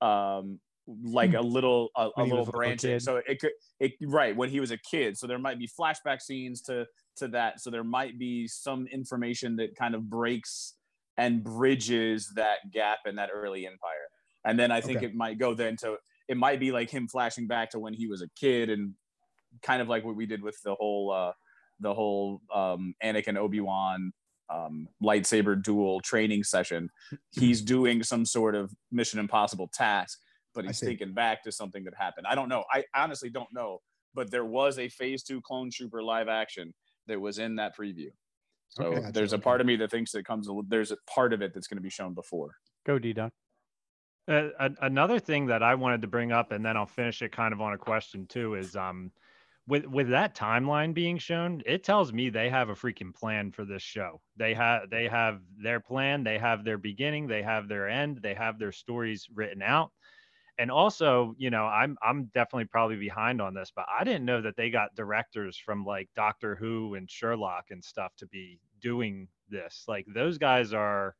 um, like a little, a, a little branching. So it could, it, right. When he was a kid. So there might be flashback scenes to, to that. So there might be some information that kind of breaks and bridges that gap in that early Empire. And then I think okay. It might go then to, it might be like him flashing back to when he was a kid, and kind of like what we did with the whole, uh, the whole um, Anakin Obi-Wan um, lightsaber duel training session. He's doing some sort of Mission Impossible task, but he's thinking back to something that happened. I don't know. I honestly don't know, but there was a phase two clone trooper live action that was in that preview. So okay, there's a part of me that thinks that comes, there's a part of it that's going to be shown before. Go D-Doc. Uh, another thing that I wanted to bring up, and then I'll finish it kind of on a question too, is um, with with that timeline being shown, it tells me they have a freaking plan for this show. They have they have their plan, they have their beginning, they have their end, they have their stories written out. And also, you know, I'm I'm definitely probably behind on this, but I didn't know that they got directors from like Doctor Who and Sherlock and stuff to be doing this. Like those guys are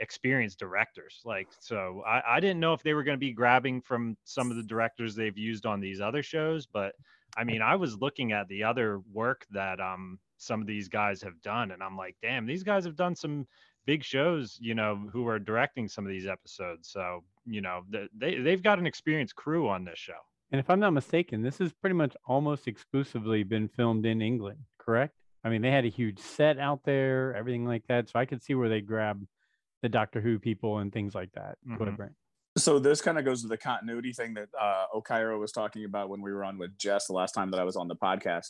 experienced directors, like so I, I didn't know if they were going to be grabbing from some of the directors they've used on these other shows, but I mean I was looking at the other work that um some of these guys have done, and I'm like, damn, these guys have done some big shows, you know, who are directing some of these episodes. So you know, they, they've got an experienced crew on this show. And if I'm not mistaken, this has pretty much almost exclusively been filmed in England, correct? I mean, they had a huge set out there, everything like that. So I could see where they grab the Doctor Who people and things like that. Mm-hmm. So this kind of goes to the continuity thing that uh, O'Cairo was talking about when we were on with Jess the last time that I was on the podcast.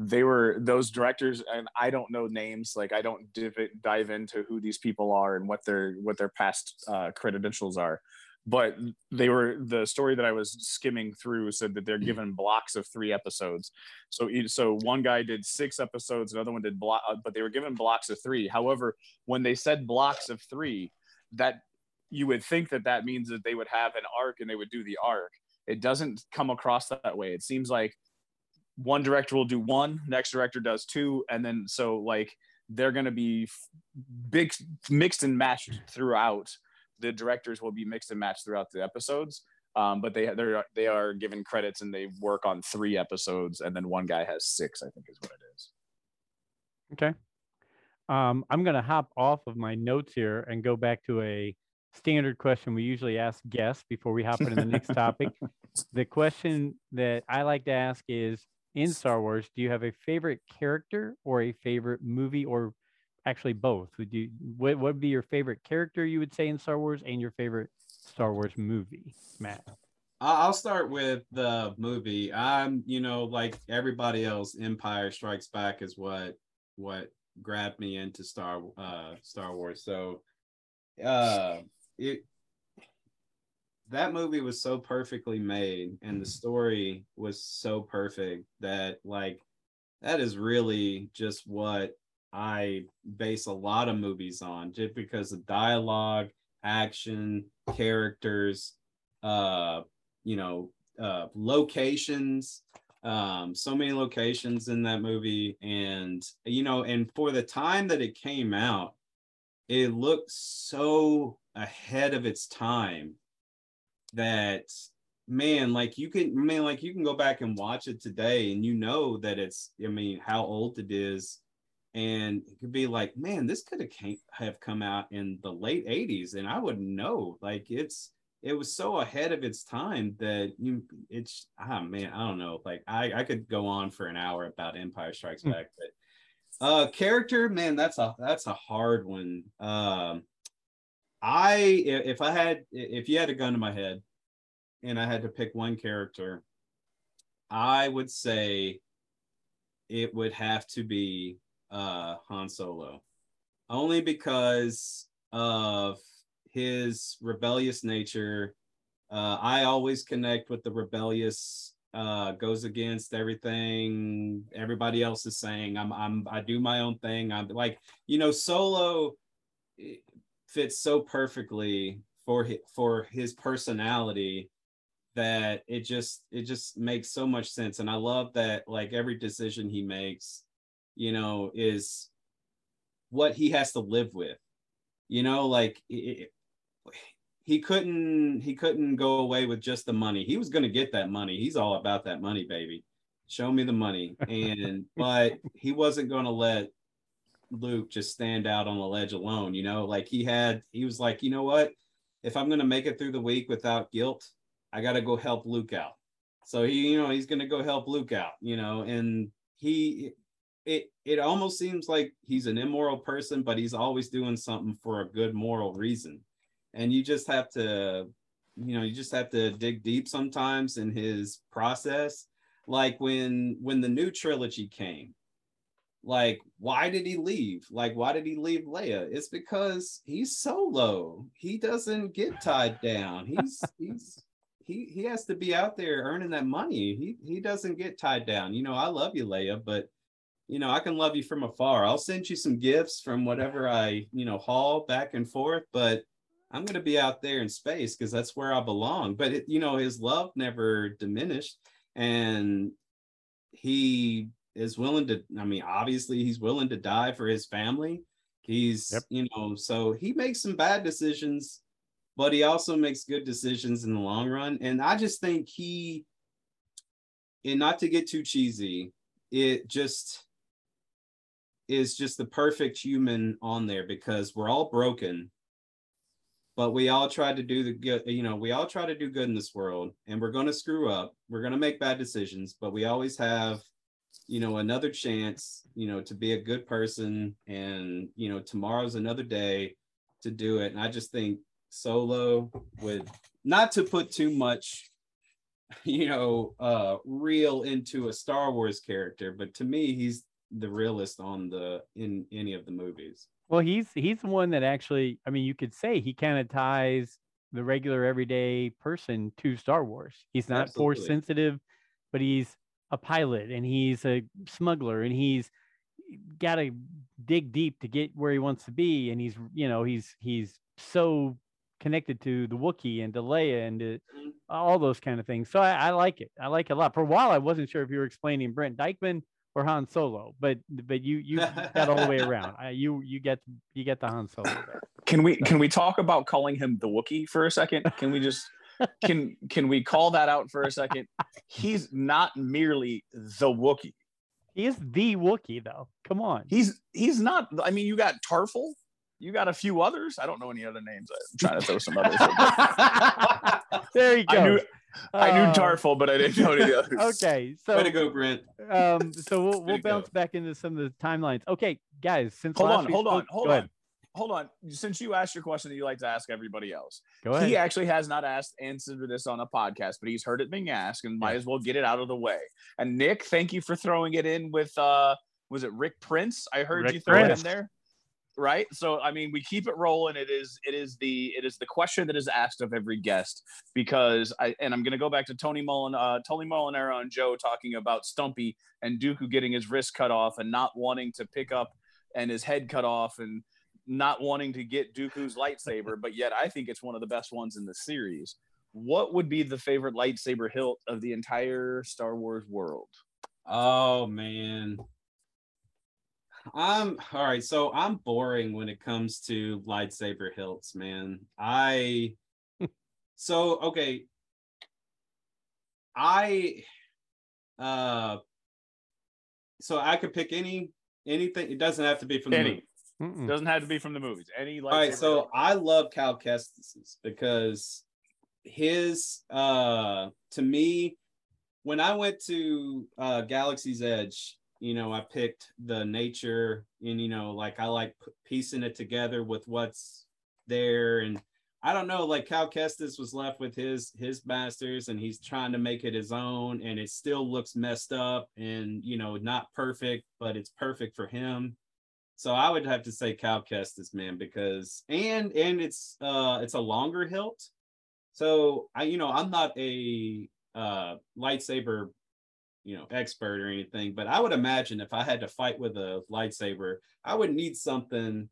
They were those directors, and I don't know names. Like I don't div- dive into who these people are and what their what their past uh, credentials are. But they were the story that I was skimming through said that they're given blocks of three episodes. So, so one guy did six episodes, another one did block, but they were given blocks of three. However, when they said blocks of three, that you would think that that means that they would have an arc and they would do the arc. It doesn't come across that way. It seems like one director will do one, next director does two, and then so like they're going to be big mixed and matched throughout. The directors will be mixed and matched throughout the episodes, um, but they they are given credits and they work on three episodes, and then one guy has six, I think is what it is. Okay. Um, I'm going to hop off of my notes here and go back to a standard question we usually ask guests before we hop into the next topic. The question that I like to ask is, in Star Wars, do you have a favorite character or a favorite movie, or actually both? Would you, what would be your favorite character you would say in Star Wars, and your favorite Star Wars movie, Matt? I'll start with the movie. I'm, you know, like everybody else, Empire Strikes Back is what what grabbed me into Star uh, Star Wars. So uh, it that movie was so perfectly made, and the story was so perfect that like that is really just what I base a lot of movies on, just because the dialogue, action, characters, uh, you know, uh, locations, um, so many locations in that movie. And, you know, and for the time that it came out, it looked so ahead of its time that, man, like you can, man, like you can go back and watch it today and you know that it's, I mean, how old it is. And it could be like, man, this could have came, have come out in the late eighties, and I wouldn't know. Like it's, it was so ahead of its time that you, it's, ah, man, I don't know. Like I, I could go on for an hour about Empire Strikes Back, but uh, character, man, that's a that's a hard one. Um, I, if I had, if you had a gun to my head, and I had to pick one character, I would say it would have to be uh Han Solo, only because of his rebellious nature. uh I always connect with the rebellious, uh goes against everything everybody else is saying. I'm I'm I do my own thing. I'm like, you know, Solo fits so perfectly for his, for his personality that it just it just makes so much sense. And I love that like every decision he makes, you know, is what he has to live with. You know, like it, he couldn't he couldn't go away with just the money. He was going to get that money. He's all about that money, baby. Show me the money. And but he wasn't going to let Luke just stand out on the ledge alone. You know, like he had he was like, you know what, if I'm going to make it through the week without guilt, I got to go help Luke out. So he, you know, he's going to go help Luke out, you know. And he It it almost seems like he's an immoral person, but he's always doing something for a good moral reason. And you just have to, you know, you just have to dig deep sometimes in his process. Like when when the new trilogy came, like, why did he leave? Like, why did he leave Leia? It's because he's Solo. He doesn't get tied down. He's he's he he has to be out there earning that money. He he doesn't get tied down. You know, I love you, Leia, but you know, I can love you from afar. I'll send you some gifts from whatever I, you know, haul back and forth, but I'm going to be out there in space because that's where I belong. But, it, you know, his love never diminished. And he is willing to, I mean, obviously he's willing to die for his family. He's, yep. You know, so he makes some bad decisions, but he also makes good decisions in the long run. And I just think he, and not to get too cheesy, it just... is just the perfect human on there, because we're all broken but we all try to do the good, you know, we all try to do good in this world, and we're going to screw up. We're going to make bad decisions, but we always have, you know, another chance, you know, to be a good person, and, you know, tomorrow's another day to do it. And I just think Solo, with not to put too much, you know, uh, real into a Star Wars character, but to me, he's the realest on the, in any of the movies. Well, he's, he's the one that actually, I mean, you could say he kind of ties the regular everyday person to Star Wars. He's not Absolutely. force sensitive, but he's a pilot, and he's a smuggler, and he's got to dig deep to get where he wants to be. And he's, you know, he's, he's so connected to the Wookiee and to Leia and to all those kind of things. So I, I like it. I like it a lot. For a while, I wasn't sure if you were explaining Brent Dykeman or Han Solo, but but you you got all the way around. I, you you get you get the Han Solo. There. Can we so. can we talk about calling him the Wookiee for a second? Can we just can can we call that out for a second? He's not merely the Wookiee. He is the Wookiee, though. Come on. He's he's not. I mean, you got Tarful. You got a few others. I don't know any other names. I'm trying to throw some others. There you go. I knew, uh, I knew Tarful, but I didn't know any others. Okay, so way to go, Brent. Um, so we'll we'll bounce go. back into some of the timelines. Okay, guys. Since hold on, hold on, hold on, hold on. Since you asked your question that you like to ask everybody else, go ahead. He actually has not asked answered to this on a podcast, but he's heard it being asked, and yeah. might as well get it out of the way. And Nick, thank you for throwing it in with uh, was it Rick Prince? I heard Rick you throw Prince. it in there. Right. So, I mean, we keep it rolling. It is it is the it is the question that is asked of every guest, because I and I'm going to go back to Tony Mullen, uh, Tony Molinaro and Joe talking about Stumpy and Dooku getting his wrist cut off and not wanting to pick up and his head cut off and not wanting to get Dooku's lightsaber. But yet I think it's one of the best ones in the series. What would be the favorite lightsaber hilt of the entire Star Wars world? Oh, man. I'm all right. So I'm boring when it comes to lightsaber hilts, man. I so okay. I uh so I could pick any anything. It doesn't have to be from any. the movies. Mm-mm. Doesn't have to be from the movies. Any lightsaber. All right. So hilt. I love Cal Kestis, because his uh to me, when I went to uh Galaxy's Edge, you know, I picked the nature, and, you know, like I like piecing it together with what's there. And I don't know, like Cal Kestis was left with his, his masters, and he's trying to make it his own, and it still looks messed up and, you know, not perfect, but it's perfect for him. So I would have to say Cal Kestis, man, because, and, and it's, uh, it's a longer hilt. So I, you know, I'm not a uh, lightsaber you know, expert or anything, but I would imagine if I had to fight with a lightsaber, I would need something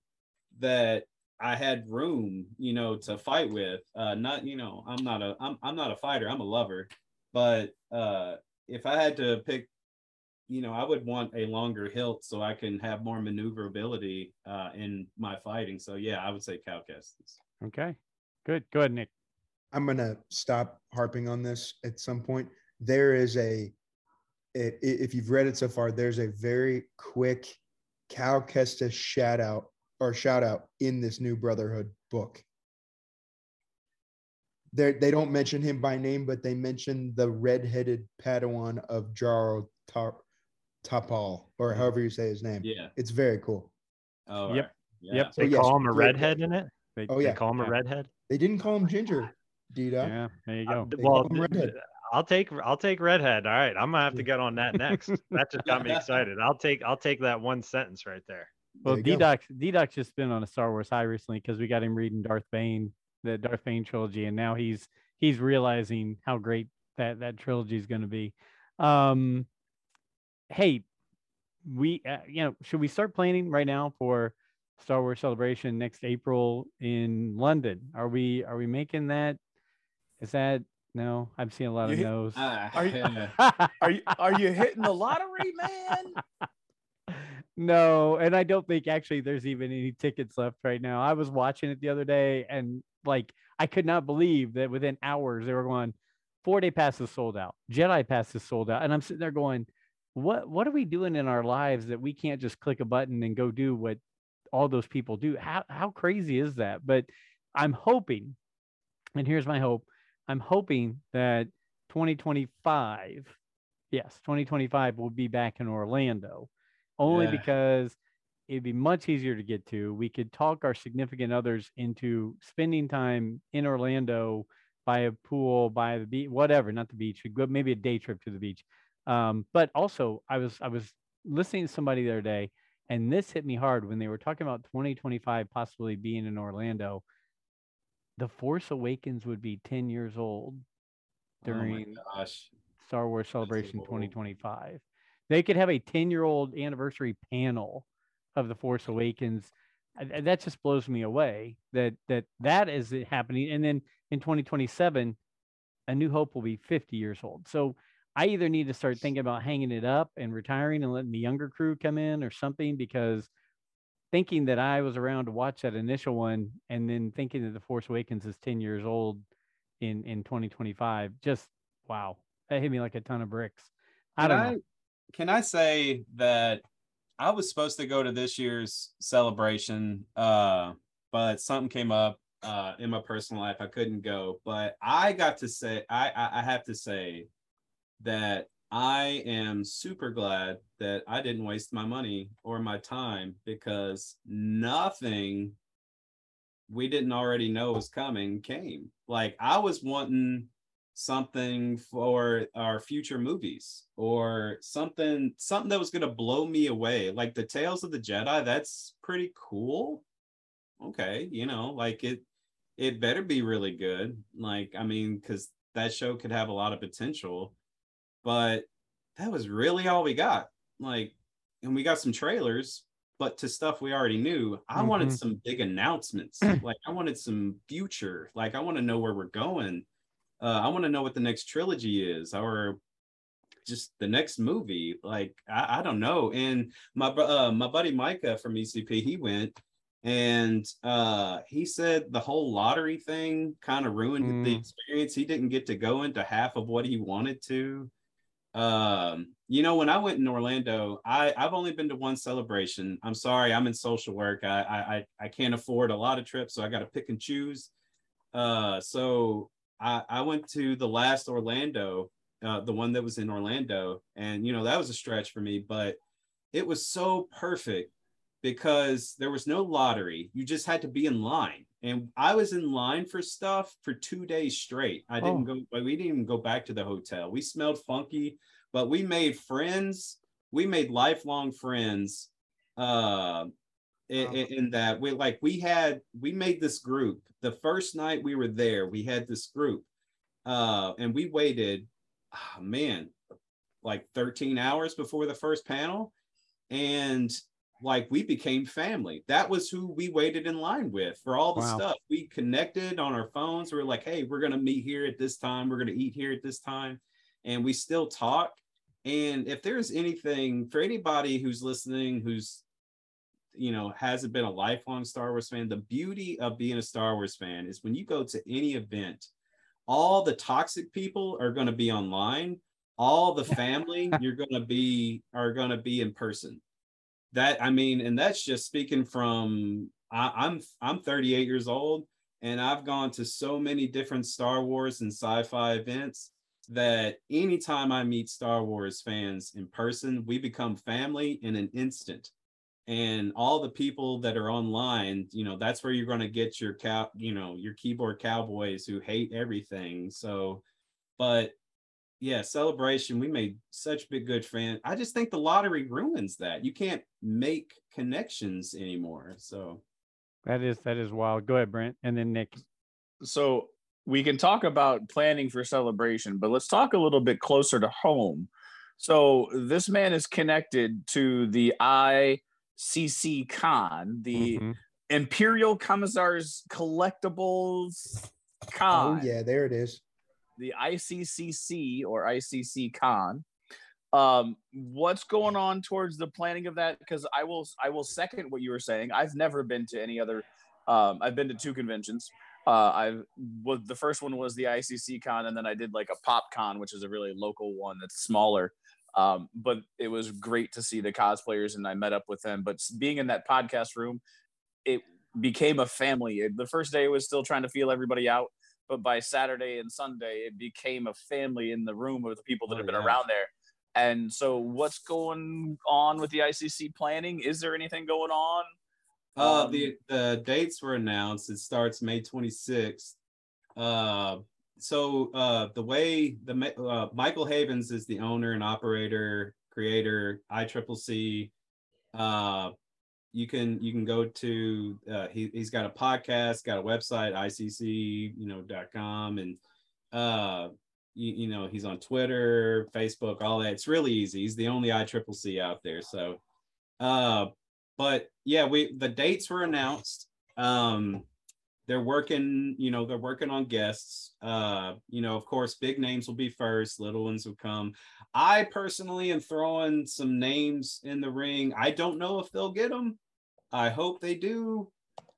that I had room, you know, to fight with. Uh, not, you know, I'm not a, I'm, I'm not a fighter. I'm a lover. But uh, if I had to pick, you know, I would want a longer hilt so I can have more maneuverability uh, in my fighting. So yeah, I would say Cal Kestis. Okay, good. Go ahead, Nick. I'm gonna stop harping on this at some point. There is a It, if you've read it so far, there's a very quick Cal Kestis shout out or shout out in this new Brotherhood book. They're, they don't mention him by name, but they mention the redheaded Padawan of Jaro Tapal, or however you say his name. Yeah, it's very cool. Oh, yep, right. yeah. yep. They so, call yes, him a redhead in it. They, oh yeah, they call him yeah. a redhead. They didn't call him Ginger, D-Doc. Yeah, there you go. I, well, redhead. I'll take I'll take redhead. All right, I'm gonna have to get on that next. That just got me excited. I'll take I'll take that one sentence right there. Well, D-Doc's D-Doc's just been on a Star Wars high recently, because we got him reading Darth Bane, the Darth Bane trilogy, and now he's he's realizing how great that that trilogy is going to be. Um, hey, we uh, you know should we start planning right now for Star Wars Celebration next April in London? Are we are we making that? Is that No, I'm seeing a lot you of hit, no's. Uh, are, you, are, you, are you hitting the lottery, man? No, and I don't think actually there's even any tickets left right now. I was watching it the other day, and like I could not believe that within hours they were going, four-day passes sold out, Jedi passes sold out. And I'm sitting there going, what, what are we doing in our lives that we can't just click a button and go do what all those people do? How, how crazy is that? But I'm hoping, and here's my hope, I'm hoping that twenty twenty-five, yes, twenty twenty-five will be back in Orlando, only yeah. because it'd be much easier to get to. We could talk our significant others into spending time in Orlando by a pool, by the beach, whatever, not the beach, maybe a day trip to the beach. Um, but also I was, I was listening to somebody the other day, and this hit me hard when they were talking about twenty twenty-five possibly being in Orlando. The Force Awakens would be ten years old during oh gosh. Star Wars Celebration so twenty twenty-five. They could have a ten-year-old anniversary panel of The Force Awakens. And that just blows me away that that, that is happening. And then in twenty twenty-seven, A New Hope will be fifty years old. So I either need to start thinking about hanging it up and retiring and letting the younger crew come in or something, because thinking that I was around to watch that initial one and then thinking that The Force Awakens is ten years old in, in twenty twenty-five, just, wow, that hit me like a ton of bricks. I don't can I, know. Can I say that I was supposed to go to this year's celebration, uh, but something came up uh, in my personal life. I couldn't go, but I got to say, I, I, I have to say that I am super glad that I didn't waste my money or my time, because nothing we didn't already know was coming came. Like, I was wanting something for our future movies or something, something that was going to blow me away. Like the Tales of the Jedi, that's pretty cool. Okay. You know, like it, it better be really good. Like, I mean, because that show could have a lot of potential. But that was really all we got. Like, and we got some trailers, but to stuff we already knew. I mm-hmm. wanted some big announcements. Like, I wanted some future. Like, I want to know where we're going. Uh, I want to know what the next trilogy is, or just the next movie. Like, I, I don't know. And my uh, my buddy Micah from E C P, he went, and uh, he said the whole lottery thing kind of ruined mm. the experience. He didn't get to go into half of what he wanted to. Um, you know, when I went in Orlando, I, I've only been to one celebration. I'm sorry, I'm in social work. I I I can't afford a lot of trips, so I got to pick and choose. Uh, so I, I went to the last Orlando, uh, the one that was in Orlando, and you know, that was a stretch for me, but it was so perfect because there was no lottery. You just had to be in line. And I was in line for stuff for two days straight. I didn't oh. go, we didn't even go back to the hotel. We smelled funky, but we made friends. We made lifelong friends uh, in, wow. in that we like, we had, we made this group. The first night we were there, we had this group uh, and we waited, oh, man, like thirteen hours before the first panel. And like, we became family. That was who we waited in line with for all the wow. stuff. We connected on our phones. We were like, hey, we're going to meet here at this time. We're going to eat here at this time. And we still talk. And if there's anything for anybody who's listening, who's, you know, hasn't been a lifelong Star Wars fan, the beauty of being a Star Wars fan is when you go to any event, all the toxic people are going to be online. All the family you're going to be are going to be in person. That, I mean, and that's just speaking from, I, I'm I'm thirty-eight years old, and I've gone to so many different Star Wars and sci-fi events that anytime I meet Star Wars fans in person, we become family in an instant. And all the people that are online, you know, that's where you're going to get your, cow, you know, your keyboard cowboys who hate everything. So, but yeah, celebration. We made such big good friends. I just think the lottery ruins that. You can't make connections anymore. So that is that is wild. Go ahead, Brent, and then Nick. So we can talk about planning for celebration, but let's talk a little bit closer to home. So this man is connected to the I C C Con, the mm-hmm. Imperial Commissars Collectibles Con. Oh yeah, there it is. The I C C C or I C C Con. Um, what's going on towards the planning of that? Because I will, I will second what you were saying. I've never been to any other. Um, I've been to two conventions. Uh, I've was the first one was the I C C Con, and then I did like a Pop Con, which is a really local one that's smaller. Um, but it was great to see the cosplayers, and I met up with them. But being in that podcast room, it became a family. The first day was still trying to feel everybody out, but by Saturday and Sunday, it became a family in the room of the people that oh, have been yeah. around there. And so what's going on with the I C C planning? Is there anything going on? Uh, um, the, the dates were announced. It starts May twenty-sixth. Uh, so uh, the way the uh, Michael Havens is the owner and operator, creator, I C C C. Uh, you can you can go to uh, he he's got a podcast, got a website, I C C, you know, dot com, and uh, you, you know he's on Twitter, Facebook, all that. It's really easy. He's the only I C C C out there. So, uh, but yeah, we the dates were announced. Um, they're working, you know, they're working on guests. Uh, you know, of course, big names will be first, little ones will come. I personally am throwing some names in the ring. I don't know if they'll get them. I hope they do.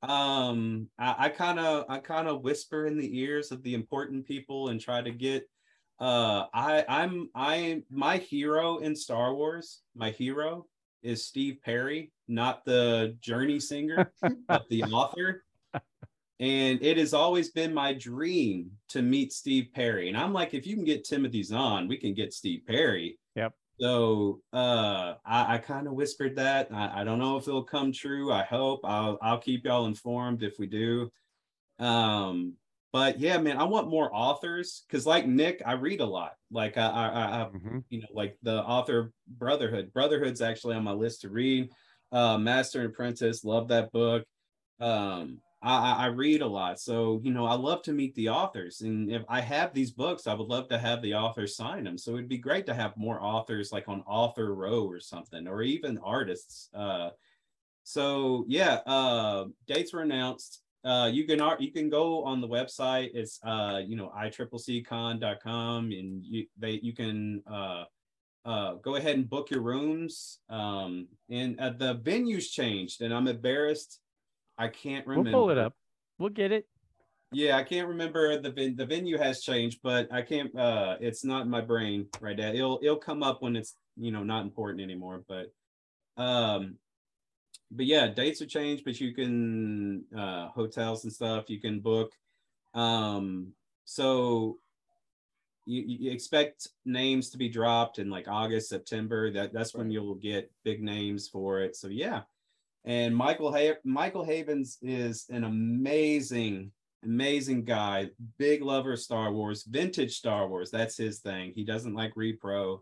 Um, I kind of, I kind of whisper in the ears of the important people and try to get. Uh, I, I'm, I, my hero in Star Wars, my hero is Steve Perry, not the Journey singer, but the author. And it has always been my dream to meet Steve Perry. And I'm like, if you can get Timothy Zahn, we can get Steve Perry. Yep. So uh, I, I kind of whispered that. I, I don't know if it'll come true. I hope. I'll, I'll keep y'all informed if we do. Um, but yeah, man, I want more authors. Because like Nick, I read a lot. Like, I, I, I mm-hmm. you know, like the author of Brotherhood. Brotherhood's actually on my list to read. Uh, Master and Apprentice, love that book. Um I, I read a lot. So, you know, I love to meet the authors. And if I have these books, I would love to have the authors sign them. So it'd be great to have more authors like on Author Row or something, or even artists. Uh, so, yeah, uh, dates were announced. Uh, you can you can go on the website. It's, uh, you know, I C C C con dot com. And you, they, you can uh, uh, go ahead and book your rooms. Um, and uh, the venues changed. And I'm embarrassed. I can't remember. We'll pull it up. We'll get it. Yeah, I can't remember. The ven- the venue has changed, but I can't. Uh, it's not in my brain right now. It'll it'll come up when it's, you know, not important anymore. But um, but yeah, dates are changed. But you can uh, hotels and stuff you can book. Um, so you, you expect names to be dropped in like August, September. That that's when you'll get big names for it. So yeah. And Michael ha- Michael Havens is an amazing, amazing guy. Big lover of Star Wars, vintage Star Wars. That's his thing. He doesn't like repro.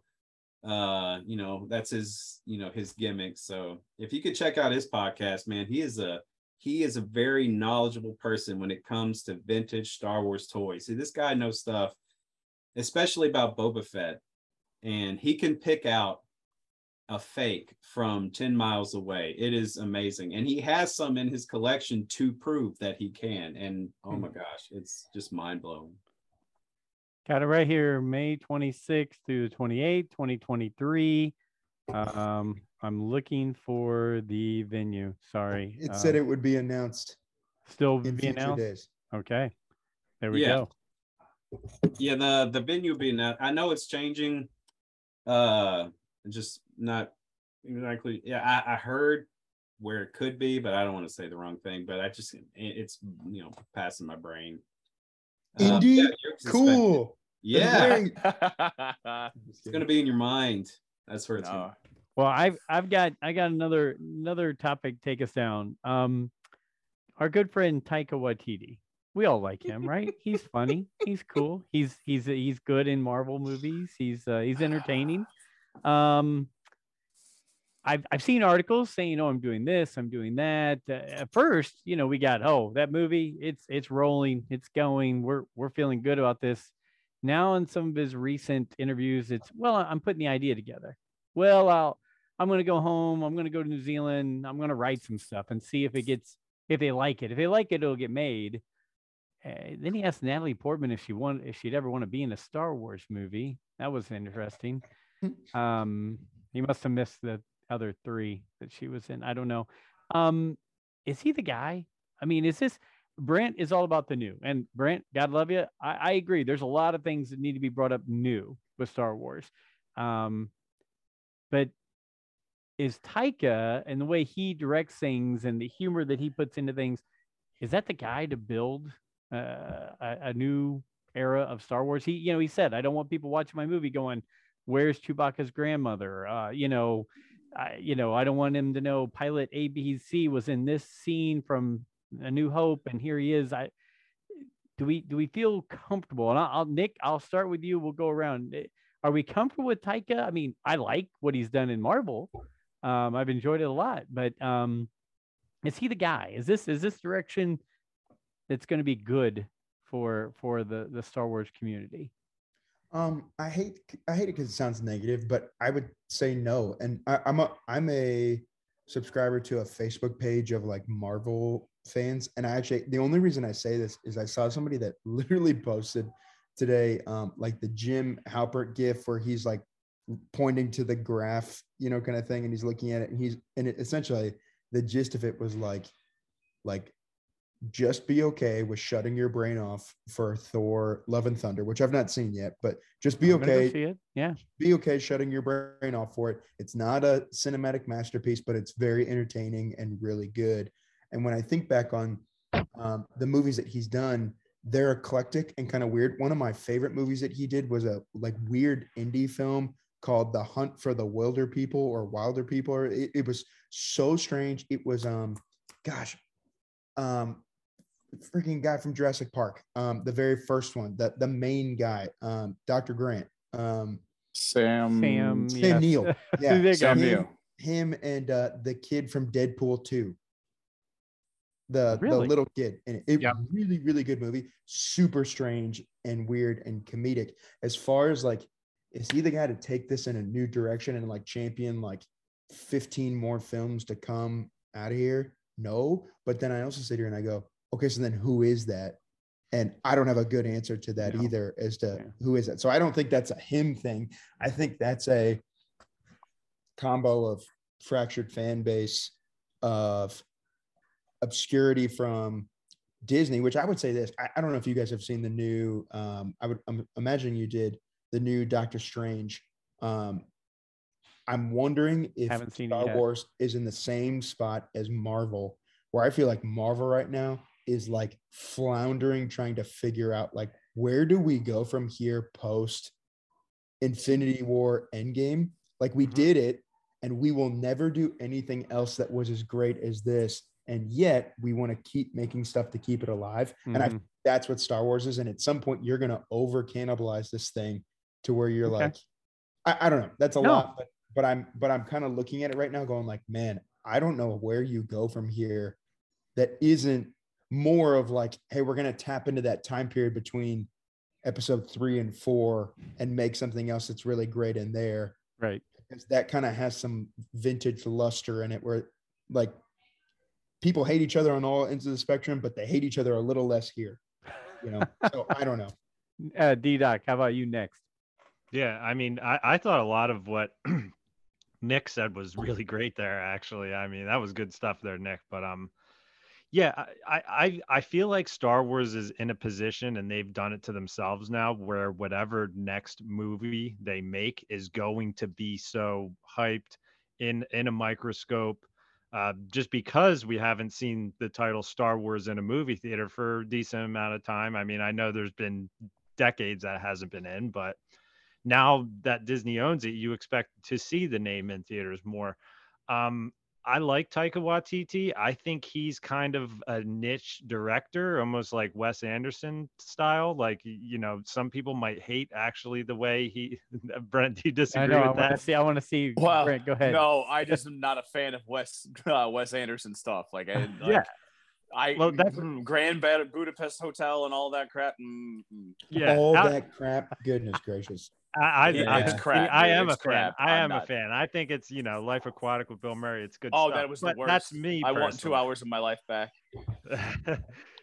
Uh, you know, that's his, you know, his gimmick. So if you could check out his podcast, man, he is a he is a very knowledgeable person when it comes to vintage Star Wars toys. See, this guy knows stuff, especially about Boba Fett, and he can pick out a fake from ten miles away. It is amazing. And he has some in his collection to prove that he can. And oh my gosh, it's just mind blowing. Got it right here, May twenty-sixth through the twenty-eighth, twenty twenty-three. Um, I'm looking for the venue. Sorry. It said um, it would be announced. Still be announced? Days. Okay. There we yeah. go. Yeah, the, the venue will be announced. I know it's changing. Uh, just not exactly. Yeah, I, I heard where it could be, but I don't want to say the wrong thing. But I just, it's, you know, passing my brain. Indeed, um, yeah, cool. Yeah, it's gonna be in your mind. That's where it's. No. Gonna... Well, I've I've got I got another another topic. Take us down. Um, our good friend Taika Waititi. We all like him, right? He's funny. He's cool. He's he's he's good in Marvel movies. He's uh, he's entertaining. Um, I've I've seen articles saying, "Oh, I'm doing this, I'm doing that." Uh, at first, you know, we got, "Oh, that movie, it's it's rolling, it's going. We're we're feeling good about this." Now, in some of his recent interviews, it's, "Well, I'm putting the idea together. Well, I'll I'm going to go home. I'm going to go to New Zealand. I'm going to write some stuff and see if it gets if they like it. If they like it, it'll get made." Uh, then he asked Natalie Portman if she want if she'd ever want to be in a Star Wars movie. That was interesting. Um, he must have missed the other three that she was in. I don't know. Um, is he the guy? I mean, is this Brent is all about the new, and Brent, God love you. I, I agree. There's a lot of things that need to be brought up new with Star Wars. Um, but is Taika and the way he directs things and the humor that he puts into things, is that the guy to build uh, a, a new era of Star Wars? He, you know, he said, I don't want people watching my movie going, where's Chewbacca's grandmother? Uh, you know, I, you know, I don't want him to know pilot A B C was in this scene from A New Hope, and here he is. I do we do we feel comfortable? And I'll, Nick, I'll start with you. We'll go around. Are we comfortable with Taika? I mean, I like what he's done in Marvel. Um, I've enjoyed it a lot, but um, is he the guy? Is this is this direction that's going to be good for for the the Star Wars community? Um, I hate I hate it because it sounds negative, but I would say no. And I, I'm a I'm a subscriber to a Facebook page of like Marvel fans, and I actually the only reason I say this is I saw somebody that literally posted today um, like the Jim Halpert GIF where he's like pointing to the graph, you know, kind of thing, and he's looking at it, and he's and it, essentially the gist of it was like like. just be okay with shutting your brain off for Thor, Love and Thunder, which I've not seen yet, but just be I'm okay. Go see it. Yeah. Be okay shutting your brain off for it. It's not a cinematic masterpiece, but it's very entertaining and really good. And when I think back on um, the movies that he's done, they're eclectic and kind of weird. One of my favorite movies that he did was a like weird indie film called The Hunt for the Wilder People or Wilder People. Or it, it was so strange. It was, um, gosh, um, freaking guy from Jurassic Park, um, the very first one, the the main guy, um, Doctor Grant, um, Sam, Sam, Sam yes. Neill, yeah, Sam him, Neill, him and uh, the kid from Deadpool two, the really? the little kid, and it, it yep. really really good movie, super strange and weird and comedic. As far as like, is he the guy to take this in a new direction and like champion like fifteen more films to come out of here? No, but then I also sit here and I go, okay, so then who is that? And I don't have a good answer to that no. either as to yeah. who is that. So I don't think that's a him thing. I think that's a combo of fractured fan base, of obscurity from Disney, which I would say this. I, I don't know if you guys have seen the new, um, I would I'm imagining you did, the new Doctor Strange. Um, I'm wondering if Star Wars is in the same spot as Marvel, where I feel like Marvel right now is like floundering, trying to figure out like, where do we go from here post Infinity War Endgame? Like we mm-hmm. did it, and we will never do anything else that was as great as this. And yet we want to keep making stuff to keep it alive. Mm-hmm. And I that's what Star Wars is. And at some point you're going to over cannibalize this thing to where you're okay. like, I, I don't know. That's a no. lot, but, but I'm, but I'm kind of looking at it right now going like, man, I don't know where you go from here that isn't more of like, hey, we're going to tap into that time period between episode three and four and make something else that's really great in there. Right. Because that kind of has some vintage luster in it where like people hate each other on all ends of the spectrum, but they hate each other a little less here, you know? So I don't know. Uh, D-Doc, how about you next? Yeah. I mean, I, I thought a lot of what Nick said was really great there, actually. I mean, that was good stuff there, Nick. But um, yeah, I, I I feel like Star Wars is in a position, and they've done it to themselves now, where whatever next movie they make is going to be so hyped in, in a microscope, uh, just because we haven't seen the title Star Wars in a movie theater for a decent amount of time. I mean, I know there's been decades that hasn't been in, but now that Disney owns it, you expect to see the name in theaters more. Um, I like Taika Waititi. I think he's kind of a niche director, almost like Wes Anderson style. Like, you know, some people might hate actually the way he, Brent, do you disagree I know, with I that? Wanna see, I want to see, well, Brent, go ahead. No, I just am not a fan of Wes, uh, Wes Anderson stuff. Like, I didn't like, yeah. I well, that's, Grand Budapest Hotel and all that crap. Mm-hmm. Yeah, all I, that crap. Goodness gracious. I I, yeah. I, crap. I am it's a crap. fan. I am not. a fan. I think it's, you know, Life Aquatic with Bill Murray. It's good. Oh, stuff. That was but the worst. That's me. I personally. want two hours of my life back.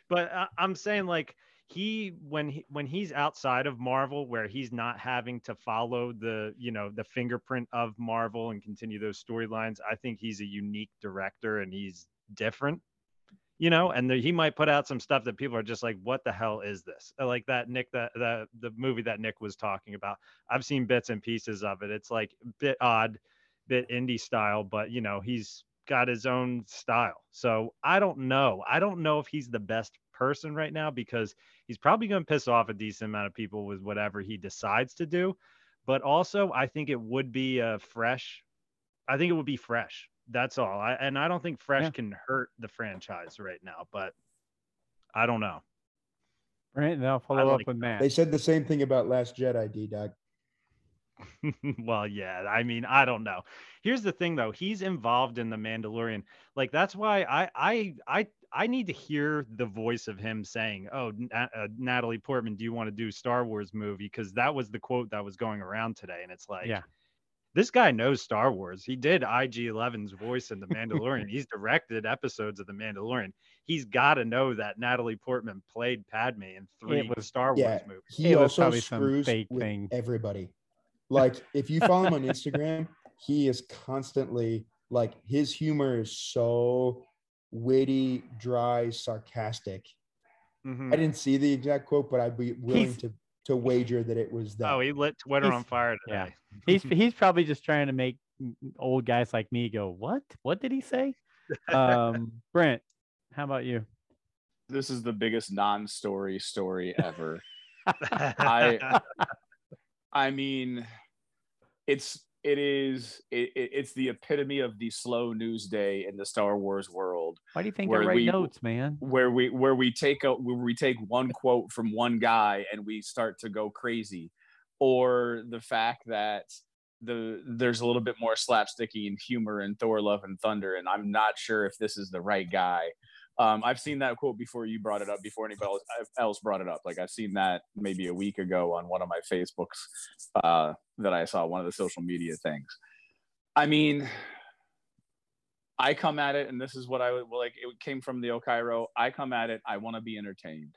But I, I'm saying, like, he when he when he's outside of Marvel, where he's not having to follow the you know the fingerprint of Marvel and continue those storylines, I think he's a unique director and he's different. You know, and the, he might put out some stuff that people are just like, what the hell is this? Like that Nick, the, the the movie that Nick was talking about. I've seen bits and pieces of it. It's like a bit odd, bit indie style, but you know, he's got his own style. So I don't know. I don't know if he's the best person right now, because he's probably going to piss off a decent amount of people with whatever he decides to do. But also, I think it would be a fresh. I think it would be fresh. That's all. I, and I don't think fresh yeah. can hurt the franchise right now, but I don't know. Right. And I'll follow I up like, with Matt. They said the same thing about Last Jedi, D-Doc. Well, yeah, I mean, I don't know. Here's the thing, though. He's involved in The Mandalorian. Like, that's why I I, I, I need to hear the voice of him saying, oh, uh, Natalie Portman, do you want to do Star Wars movie? Because that was the quote that was going around today. And it's like, yeah. This guy knows Star Wars. He did I G eleven's voice in The Mandalorian. He's directed episodes of The Mandalorian. He's got to know that Natalie Portman played Padmé in three was, Star Wars yeah, movies. He it also screws fake with thing. everybody. Like, if you follow him on Instagram, he is constantly, like, his humor is so witty, dry, sarcastic. Mm-hmm. I didn't see the exact quote, but I'd be willing He's- to... to wager that it was that. Oh, he lit Twitter he's, on fire today. Yeah. he's he's probably just trying to make old guys like me go, what? What did he say? Um, Brent, how about you? This is the biggest non-story story ever. I I mean, it's it is it, it's the epitome of the slow news day in the Star Wars world. Why do you think I write we, notes, man? Where we where we take a where we take one quote from one guy and we start to go crazy, or the fact that the there's a little bit more slapsticky and humor in Thor: Love and Thunder, and I'm not sure if this is the right guy. Um, I've seen that quote before you brought it up, before anybody else brought it up. Like, I've seen that maybe a week ago on one of my Facebooks uh, that I saw, one of the social media things. I mean, I come at it, and this is what I would, like, it came from the O'Cairo. I come at it, I want to be entertained.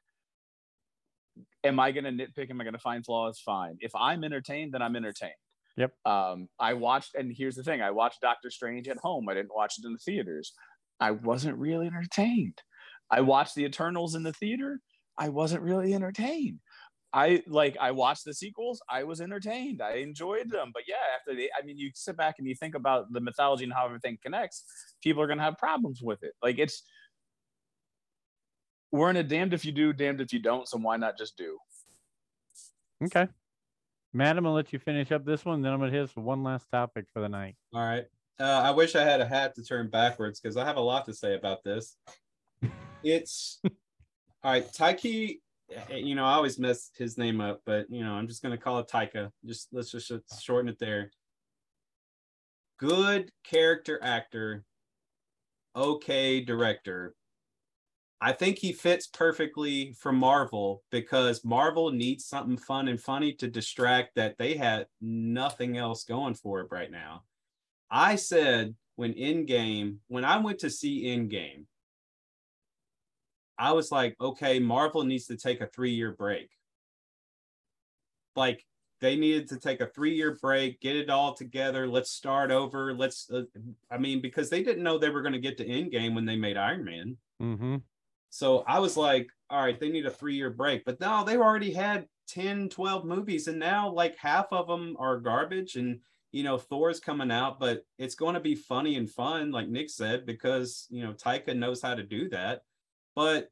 Am I going to nitpick? Am I going to find flaws? Fine. If I'm entertained, then I'm entertained. Yep. Um, I watched, and here's the thing, I watched Doctor Strange at home. I didn't watch it in the theaters. I wasn't really entertained. I watched The Eternals in the theater. I wasn't really entertained. I like I watched the sequels. I was entertained. I enjoyed them. But yeah, after the, I mean, you sit back and you think about the mythology and how everything connects. People are going to have problems with it. Like, it's, we're in a damned if you do, damned if you don't. So why not just do? Okay, Matt, I'm gonna let you finish up this one. Then I'm gonna hit us for one last topic for the night. All right. Uh, I wish I had a hat to turn backwards, because I have a lot to say about this. It's all right. Taiki, you know, I always mess his name up, but you know, I'm just going to call it Taika. Just let's just shorten it there. Good character actor. Okay, director. I think he fits perfectly for Marvel, because Marvel needs something fun and funny to distract that they had nothing else going for it right now. I said when Endgame, when I went to see Endgame, I was like, okay, Marvel needs to take a three-year break. Like, they needed to take a three-year break, get it all together. Let's start over. Let's, uh, I mean, because they didn't know they were going to get to Endgame when they made Iron Man. Mm-hmm. So I was like, all right, they need a three-year break. But no, they've already had ten, twelve movies, and now like half of them are garbage. And you know, Thor's coming out, but it's going to be funny and fun, like Nick said, because, you know, Taika knows how to do that. But,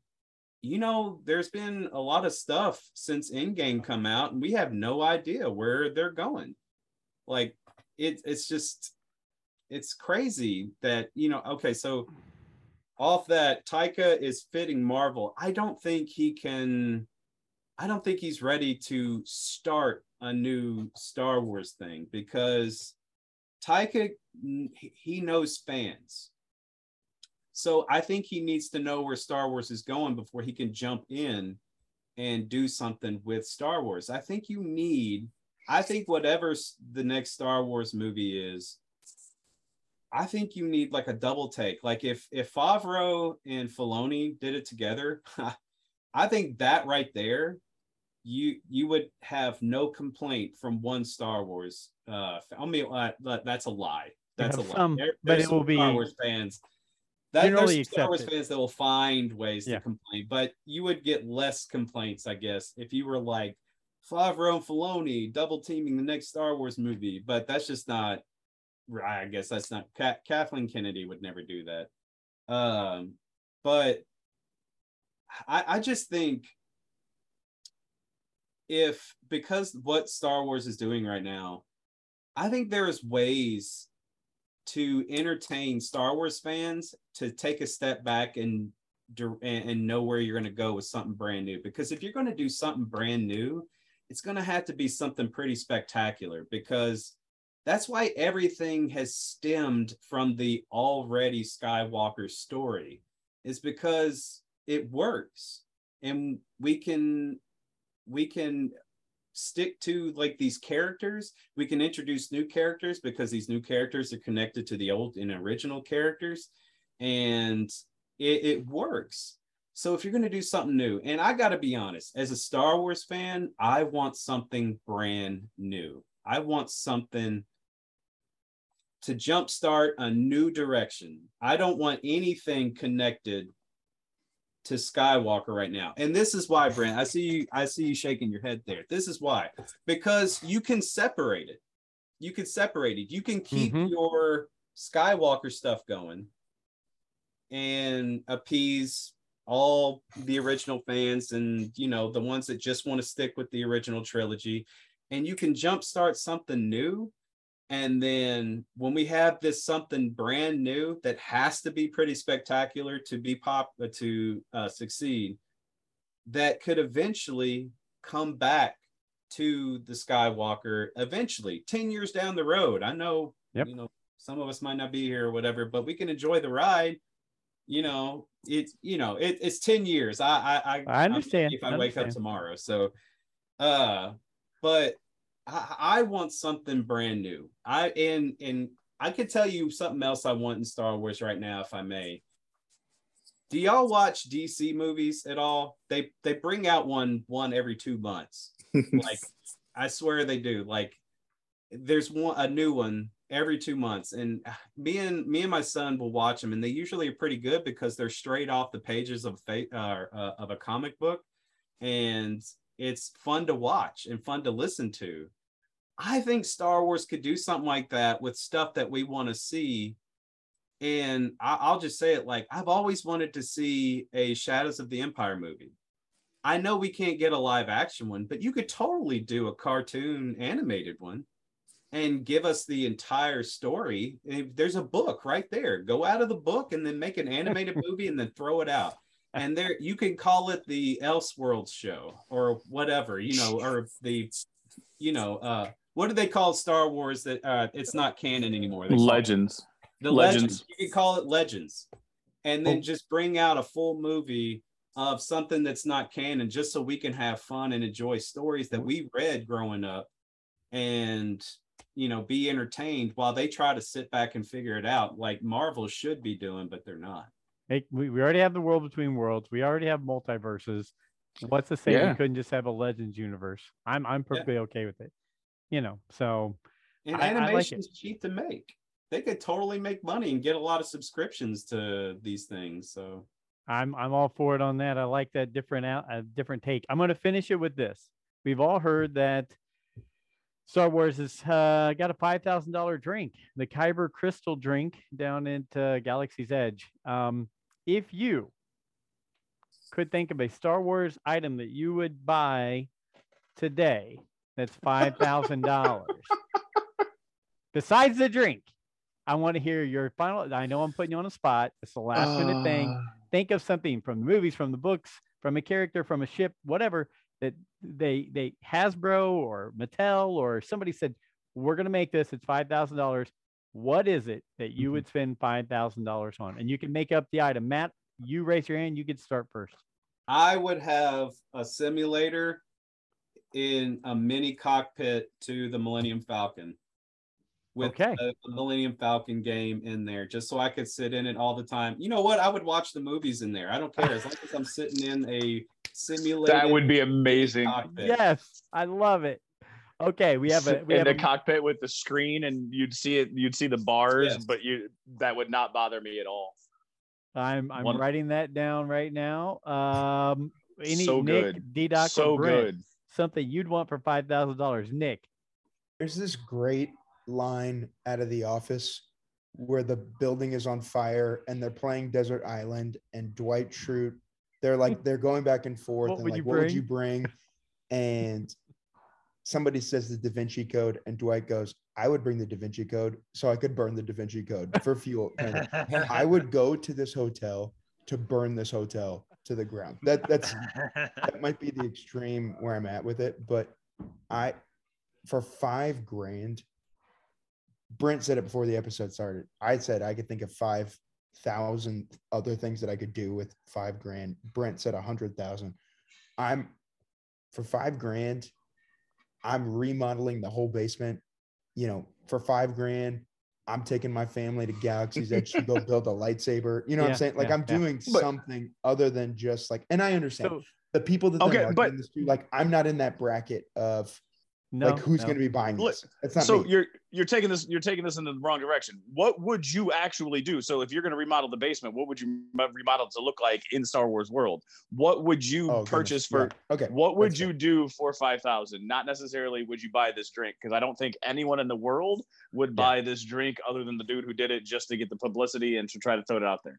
you know, there's been a lot of stuff since Endgame come out, and we have no idea where they're going. Like, it, it's just, it's crazy that, you know, okay, so off that, Taika is fitting Marvel. I don't think he can, I don't think he's ready to start a new Star Wars thing, because Taika, he knows fans. So I think he needs to know where Star Wars is going before he can jump in and do something with Star Wars. I think you need, I think whatever the next Star Wars movie is, I think you need like a double take. Like if, if Favreau and Filoni did it together, I think that right there, you you would have no complaint from one Star Wars uh I mean uh, that's a lie that's a lie some, there, but it will be Star Wars fans that there's Star Wars fans that will find ways yeah. to complain, but you would get less complaints, I guess, if you were like Favreau and Filoni double teaming the next Star Wars movie. But that's just not I guess that's not Ka- Kathleen Kennedy would never do that. Um, but I, I just think if because what Star Wars is doing right now, I think there is ways to entertain Star Wars fans to take a step back and and know where you're going to go with something brand new. Because if you're going to do something brand new, it's going to have to be something pretty spectacular, because that's why everything has stemmed from the already Skywalker story, is because it works. And we can we can stick to like these characters. We can introduce new characters because these new characters are connected to the old and original characters. And it, it works. So if you're going to do something new, and I got to be honest, as a Star Wars fan, I want something brand new. I want something to jumpstart a new direction. I don't want anything connected to Skywalker right now. And this is why, Brent, I see you, I see you shaking your head there. This is why, because you can separate it. You can separate it. You can keep mm-hmm. your Skywalker stuff going and appease all the original fans and, you know, the ones that just want to stick with the original trilogy. And you can jumpstart something new. And then when we have this something brand new that has to be pretty spectacular to be pop to uh, succeed, that could eventually come back to the Skywalker eventually, ten years down the road. I know, yep. you know, some of us might not be here or whatever, but we can enjoy the ride. You know, it's, you know, it, it's ten years. I, I, I understand if I, I wake understand. up tomorrow. So, uh, but I, I want something brand new. I and and I could tell you something else I want in Star Wars right now, if I may. Do y'all watch D C movies at all? They they bring out one one every two months. Like I swear they do. Like there's one a new one every two months, and me and me and my son will watch them, and they usually are pretty good because they're straight off the pages of a uh, uh, of a comic book, and it's fun to watch and fun to listen to. I think Star Wars could do something like that with stuff that we want to see. And I, I'll just say it, like, I've always wanted to see a Shadows of the Empire movie. I know we can't get a live action one, but you could totally do a cartoon animated one and give us the entire story. There's a book right there. Go out of the book and then make an animated movie and then throw it out. And there, you can call it the Elseworlds show or whatever, you know, or the, you know, uh, what do they call Star Wars that uh, it's not canon anymore? They Legends. The Legends. Legends. You can call it Legends. And then just bring out a full movie of something that's not canon just so we can have fun and enjoy stories that we read growing up and, you know, be entertained while they try to sit back and figure it out like Marvel should be doing, but they're not. Hey, we, we already have the World Between Worlds. We already have multiverses. What's the say yeah. we couldn't just have a Legends universe? I'm I'm perfectly yeah. okay with it. You know, so and I, animation is like cheap to make. They could totally make money and get a lot of subscriptions to these things. So I'm I'm all for it on that. I like that different out a different take. I'm going to finish it with this. We've all heard that Star Wars has uh, got a five thousand dollars drink, the Kyber Crystal drink down at uh, Galaxy's Edge. Um, if you could think of a Star Wars item that you would buy today that's five thousand dollars, besides the drink, I want to hear your final. I know I'm putting you on the spot. It's the last uh... minute thing. Think of something from the movies, from the books, from a character, from a ship, whatever, that they they Hasbro or Mattel or somebody said, we're going to make this. It's five thousand dollars. What is it that you mm-hmm. would spend five thousand dollars on? And you can make up the item. Matt, you raise your hand. You could start first. I would have a simulator in a mini cockpit to the Millennium Falcon with okay. a, a Millennium Falcon game in there, just so I could sit in it all the time. You know what? I would watch the movies in there. I don't care. As long as I'm sitting in a simulated that would be amazing cockpit. Yes, I love it. Okay, we have a we in have the a, cockpit with the screen, and you'd see it. You'd see the bars, yes. but you that would not bother me at all. I'm I'm Wonderful. Writing that down right now. Um, any so Nick, D-Doc, so or Brent, good. Something you'd want for five thousand dollars, Nick? There's this great line out of The Office where the building is on fire and they're playing Desert Island and Dwight Schrute, they're like, they're going back and forth. What and would like, you what bring? would you bring? And somebody says the Da Vinci Code and Dwight goes, I would bring the Da Vinci Code so I could burn the Da Vinci Code for fuel. And I would go to this hotel to burn this hotel to the ground. That that's that might be the extreme where I'm at with it, but I, for five grand, Brent said it before the episode started. I said I could think of five thousand other things that I could do with five grand. Brent said a hundred thousand. I'm for five grand. I'm remodeling the whole basement. You know, for five grand, I'm taking my family to Galaxy's Edge to go build a lightsaber. You know yeah, what I'm saying? Like yeah, I'm doing yeah. something but, other than just like. And I understand so, the people that okay, but this to, like I'm not in that bracket of. No, like who's no. going to be buying this? That's not so me. you're you're taking this you're taking this in the wrong direction. What would you actually do? So if you're going to remodel the basement, what would you remodel to look like in Star Wars world? What would you oh, purchase goodness. for? Yeah. Okay. What would That's you fair. do for five thousand? Not necessarily would you buy this drink, because I don't think anyone in the world would buy yeah. this drink other than the dude who did it just to get the publicity and to try to throw it out there.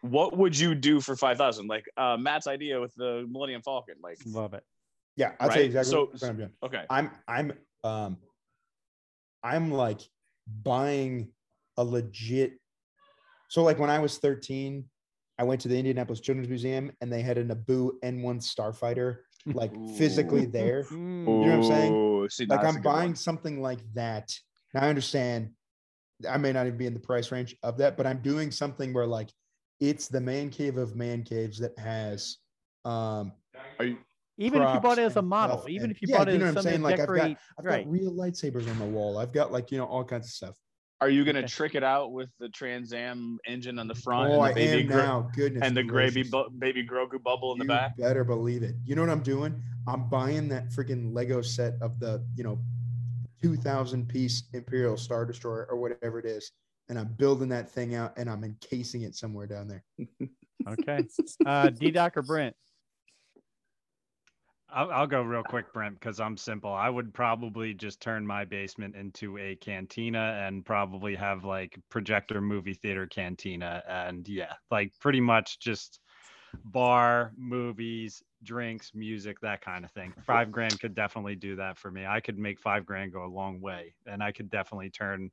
What would you do for five thousand? Like uh, Matt's idea with the Millennium Falcon. Like love it. Yeah, I'll right? tell you exactly so, what I'm doing. Okay. I'm I'm um I'm like buying a legit. So like when I was thirteen, I went to the Indianapolis Children's Museum and they had a Naboo N one Starfighter like Ooh. physically there. Ooh. You know what I'm saying? See, like I'm buying one. something like that. Now I understand I may not even be in the price range of that, but I'm doing something where like it's the man cave of man caves that has um Are you- Even if you bought it as a model, even and, if you yeah, bought it you know as something like decorate, I've, got, I've right. got real lightsabers on the wall. I've got like, you know, all kinds of stuff. Are you going to okay. trick it out with the Trans Am engine on the front? Oh, and the I baby am gro- now. Goodness. And the gravy bu- baby Grogu bubble in you the back? You better believe it. You know what I'm doing? I'm buying that freaking Lego set of the, you know, two thousand piece Imperial Star Destroyer or whatever it is. And I'm building that thing out and I'm encasing it somewhere down there. Okay. Uh, D-Doc or Brent? I'll, I'll go real quick, Brent, because I'm simple. I would probably just turn my basement into a cantina and probably have like projector movie theater cantina. And yeah, like pretty much just bar, movies, drinks, music, that kind of thing. Five grand could definitely do that for me. I could make five grand go a long way, and I could definitely turn.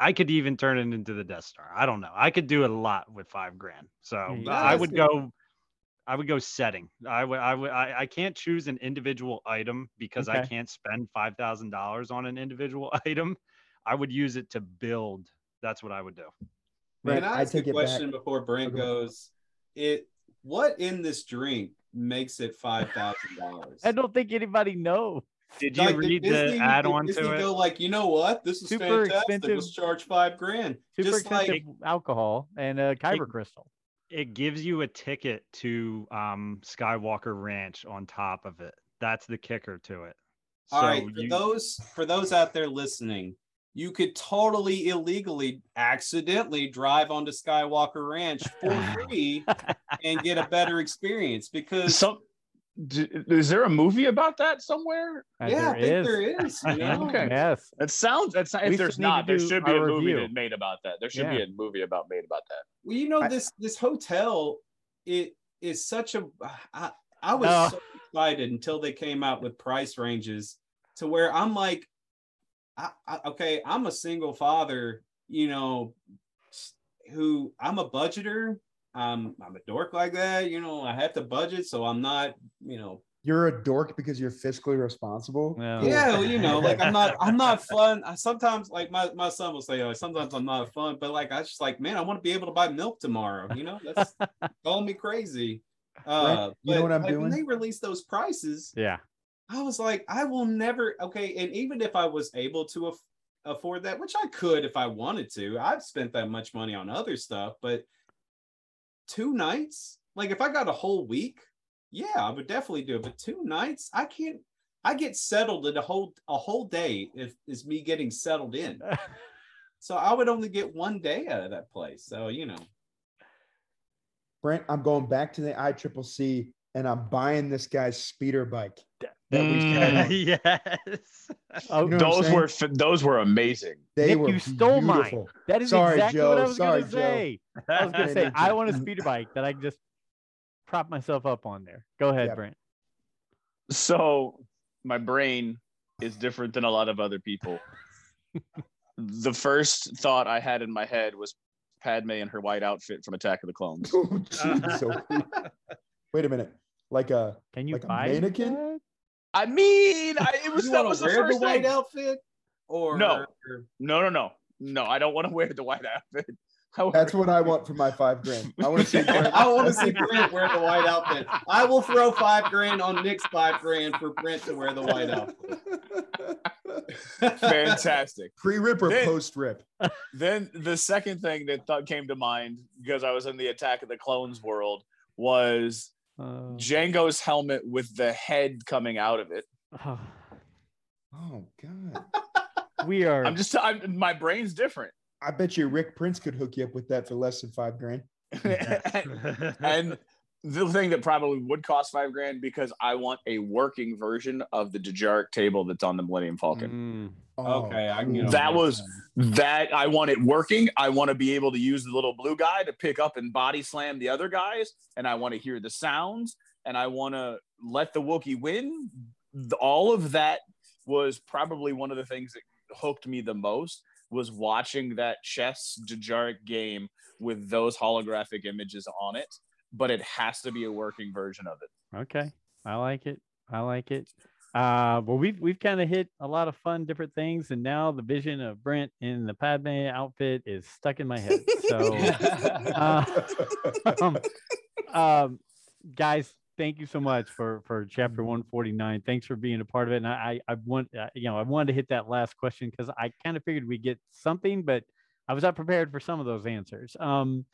I could even turn it into the Death Star. I don't know. I could do a lot with five grand. So yes. I would go. I would go setting. I would. I would. I, I can't choose an individual item because okay. I can't spend five thousand dollars on an individual item. I would use it to build. That's what I would do. Brent, Can I ask I a question back. before Brent goes? It. What in this drink makes it five thousand dollars? I don't think anybody knows. Did you like, read did Disney, the add-on to it? Go like, you know what? This is super fantastic. Expensive. Let's charge five grand. Super Just expensive like alcohol and a kyber it, crystal. It gives you a ticket to um, Skywalker Ranch on top of it. That's the kicker to it. So All right, for you... those for those out there listening, you could totally illegally, accidentally drive onto Skywalker Ranch for free and get a better experience. Because so, d- is there a movie about that somewhere? Yeah, there I think is. there is. You know? Okay, yes. That sounds. That's if we there's not, there should be a review. movie made about that. There should yeah. be a movie about made about that. Well, you know, this this hotel, it is such a, I, I was no. so excited until they came out with price ranges to where I'm like, I, I, okay, I'm a single father, you know, who I'm a budgeter. Um, I'm a dork like that. You know, I have to budget. So I'm not, you know. You're a dork because you're fiscally responsible. No. Yeah, well, you know, like I'm not, I'm not fun. I sometimes, like my, my son will say, oh, sometimes I'm not fun, but like I just like, man, I want to be able to buy milk tomorrow. You know, that's calling me crazy. Uh, right. You know what I'm like, doing? When they released those prices, yeah, I was like, I will never. Okay, and even if I was able to af- afford that, which I could if I wanted to, I've spent that much money on other stuff, but two nights, like if I got a whole week. Yeah, I would definitely do it. But two nights, I can't. I get settled in a whole a whole day. If is me getting settled in, so I would only get one day out of that place. So you know, Brent, I'm going back to the I C C C and I'm buying this guy's speeder bike. that we had. Yes. You know those were those were amazing. They Nick, were you stole beautiful. Mine. That is Sorry, exactly Joe. What I was going to say. I was going to say, I want a speeder bike that I can just prop myself up on there. Go ahead, yep. Brent. So my brain is different than a lot of other people. The first thought I had in my head was Padmé in her white outfit from Attack of the Clones. Oh, geez, so wait a minute. Like a can you like buy a mannequin? That? I mean, I, it was that was the first the white thing. Outfit. Or no, or... no, no, no, no. I don't want to wear the white outfit. However, that's what I want for my five grand. I want to see. Brent. I want to see Brent wear the white outfit. I will throw five grand on Nick's five grand for Brent to wear the white outfit. Fantastic. Pre-rip or post-rip? Then the second thing that thought came to mind, because I was in the Attack of the Clones world, was uh, Jango's helmet with the head coming out of it. Oh, oh God. We are. I'm just. I'm, my brain's different. I bet you Rick Prince could hook you up with that for less than five grand. and, and the thing that probably would cost five grand because I want a working version of the Dejaric table that's on the Millennium Falcon. Mm. Oh, okay, I can get that was that. that I want it working. I want to be able to use the little blue guy to pick up and body slam the other guys, and I want to hear the sounds, and I want to let the Wookiee win. All of that was probably one of the things that hooked me the most. Was watching that chess Dejaric game with those holographic images on it, but it has to be a working version of it. Okay, I like it. I like it. Uh, well, we've we've kind of hit a lot of fun different things, and now the vision of Brent in the Padme outfit is stuck in my head. So, uh, um, um, guys, thank you so much for for chapter one forty-nine. Thanks for being a part of it. And I I, I want uh, you know I wanted to hit that last question because I kind of figured we'd get something, but I was not prepared for some of those answers. Um,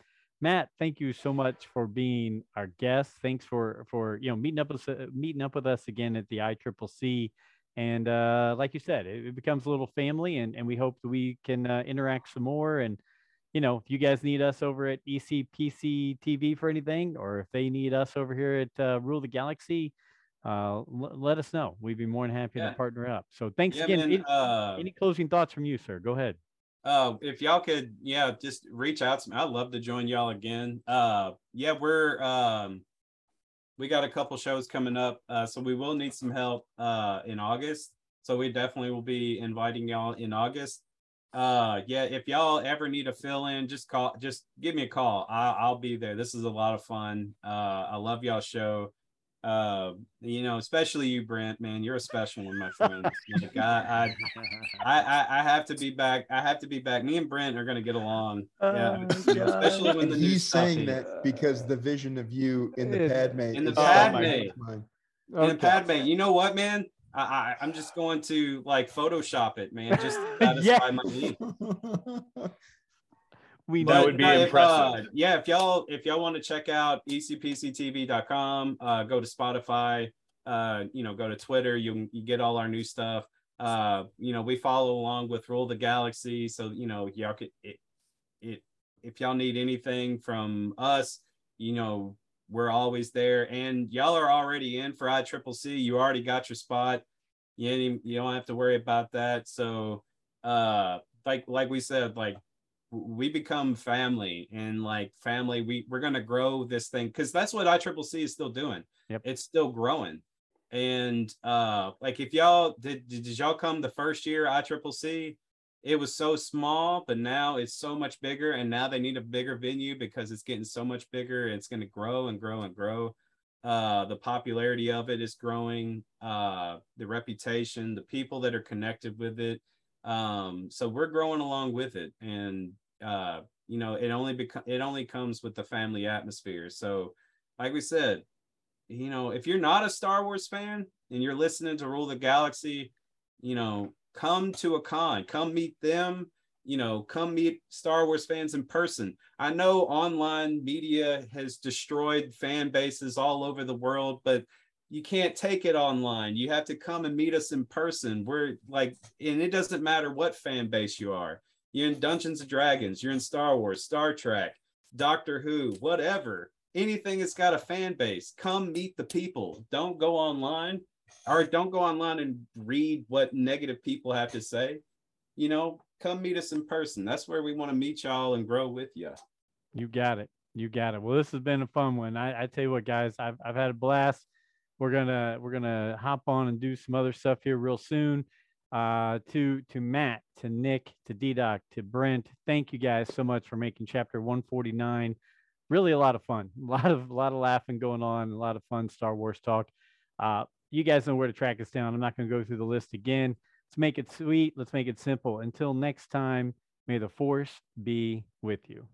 Matt, thank you so much for being our guest. Thanks for for you know meeting up with uh, meeting up with us again at the I C C C, and uh, like you said, it, it becomes a little family, and and we hope that we can uh, interact some more. And you know, if you guys need us over at E C P C T V for anything, or if they need us over here at uh, Rule the Galaxy, uh, l- let us know. We'd be more than happy yeah. to partner up. So thanks yeah, again. Man, any, uh, any closing thoughts from you, sir? Go ahead. Uh, if y'all could, yeah, just reach out to me. I'd love to join y'all again. Uh, yeah, we're um, we got a couple shows coming up, uh, so we will need some help uh, in August. So we definitely will be inviting y'all in August. Uh, yeah, if y'all ever need a fill-in, just call, just give me a call. I, I'll be there. This is a lot of fun. Uh, I love y'all's show. Uh, you know, especially you, Brent, man, you're a special one, my friend. Like, I, I, I, I have to be back. I have to be back. Me and Brent are going to get along. Yeah, uh, especially when the he's saying that is. Because the vision of you in the Padme. In the Padme. In okay. the Padme. You know what, man? I, I'm just going to like Photoshop it, man. Just to satisfy my need. We know that would be if, impressive. Uh, yeah, if y'all if y'all want to check out E C P C T V dot com, uh, go to Spotify, uh, you know, go to Twitter. You you get all our new stuff. Uh, you know, we follow along with Rule the Galaxy, so you know y'all could it, it if y'all need anything from us, you know. We're always there, and y'all are already in for I C C C. You already got your spot. You ain't even, you don't have to worry about that. So, uh, like like we said, like we become family, and like family, we we're gonna grow this thing because that's what I C C C is still doing. Yep. It's still growing, and uh, like if y'all did, did y'all come the first year I C C C? It was so small, but now it's so much bigger, and now they need a bigger venue because it's getting so much bigger. It's going to grow and grow and grow. Uh, the popularity of it is growing, uh, the reputation, the people that are connected with it. Um, so we're growing along with it, and uh, you know, it only beco- it only comes with the family atmosphere. So, like we said, you know, if you're not a Star Wars fan and you're listening to Rule the Galaxy, you know. Come to a con, come meet them, you know, come meet Star Wars fans in person. I know online media has destroyed fan bases all over the world, but you can't take it online. You have to come and meet us in person. We're like, and it doesn't matter what fan base you are. You're in Dungeons and Dragons, you're in Star Wars, Star Trek, Doctor Who, whatever. Anything that's got a fan base, come meet the people. Don't go online. Or don't go online and read what negative people have to say. You know, come meet us in person. That's where we want to meet y'all and grow with you. You got it. You got it. Well, this has been a fun one. I, I tell you what, guys, I've I've had a blast. We're gonna we're gonna hop on and do some other stuff here real soon. Uh, to to Matt, to Nick, to D-Doc, to Brent. Thank you guys so much for making Chapter one forty-nine. Really a lot of fun. A lot of a lot of laughing going on. A lot of fun Star Wars talk. Uh, you guys know where to track us down. I'm not going to go through the list again. Let's make it sweet. Let's make it simple. Until next time, may the Force be with you.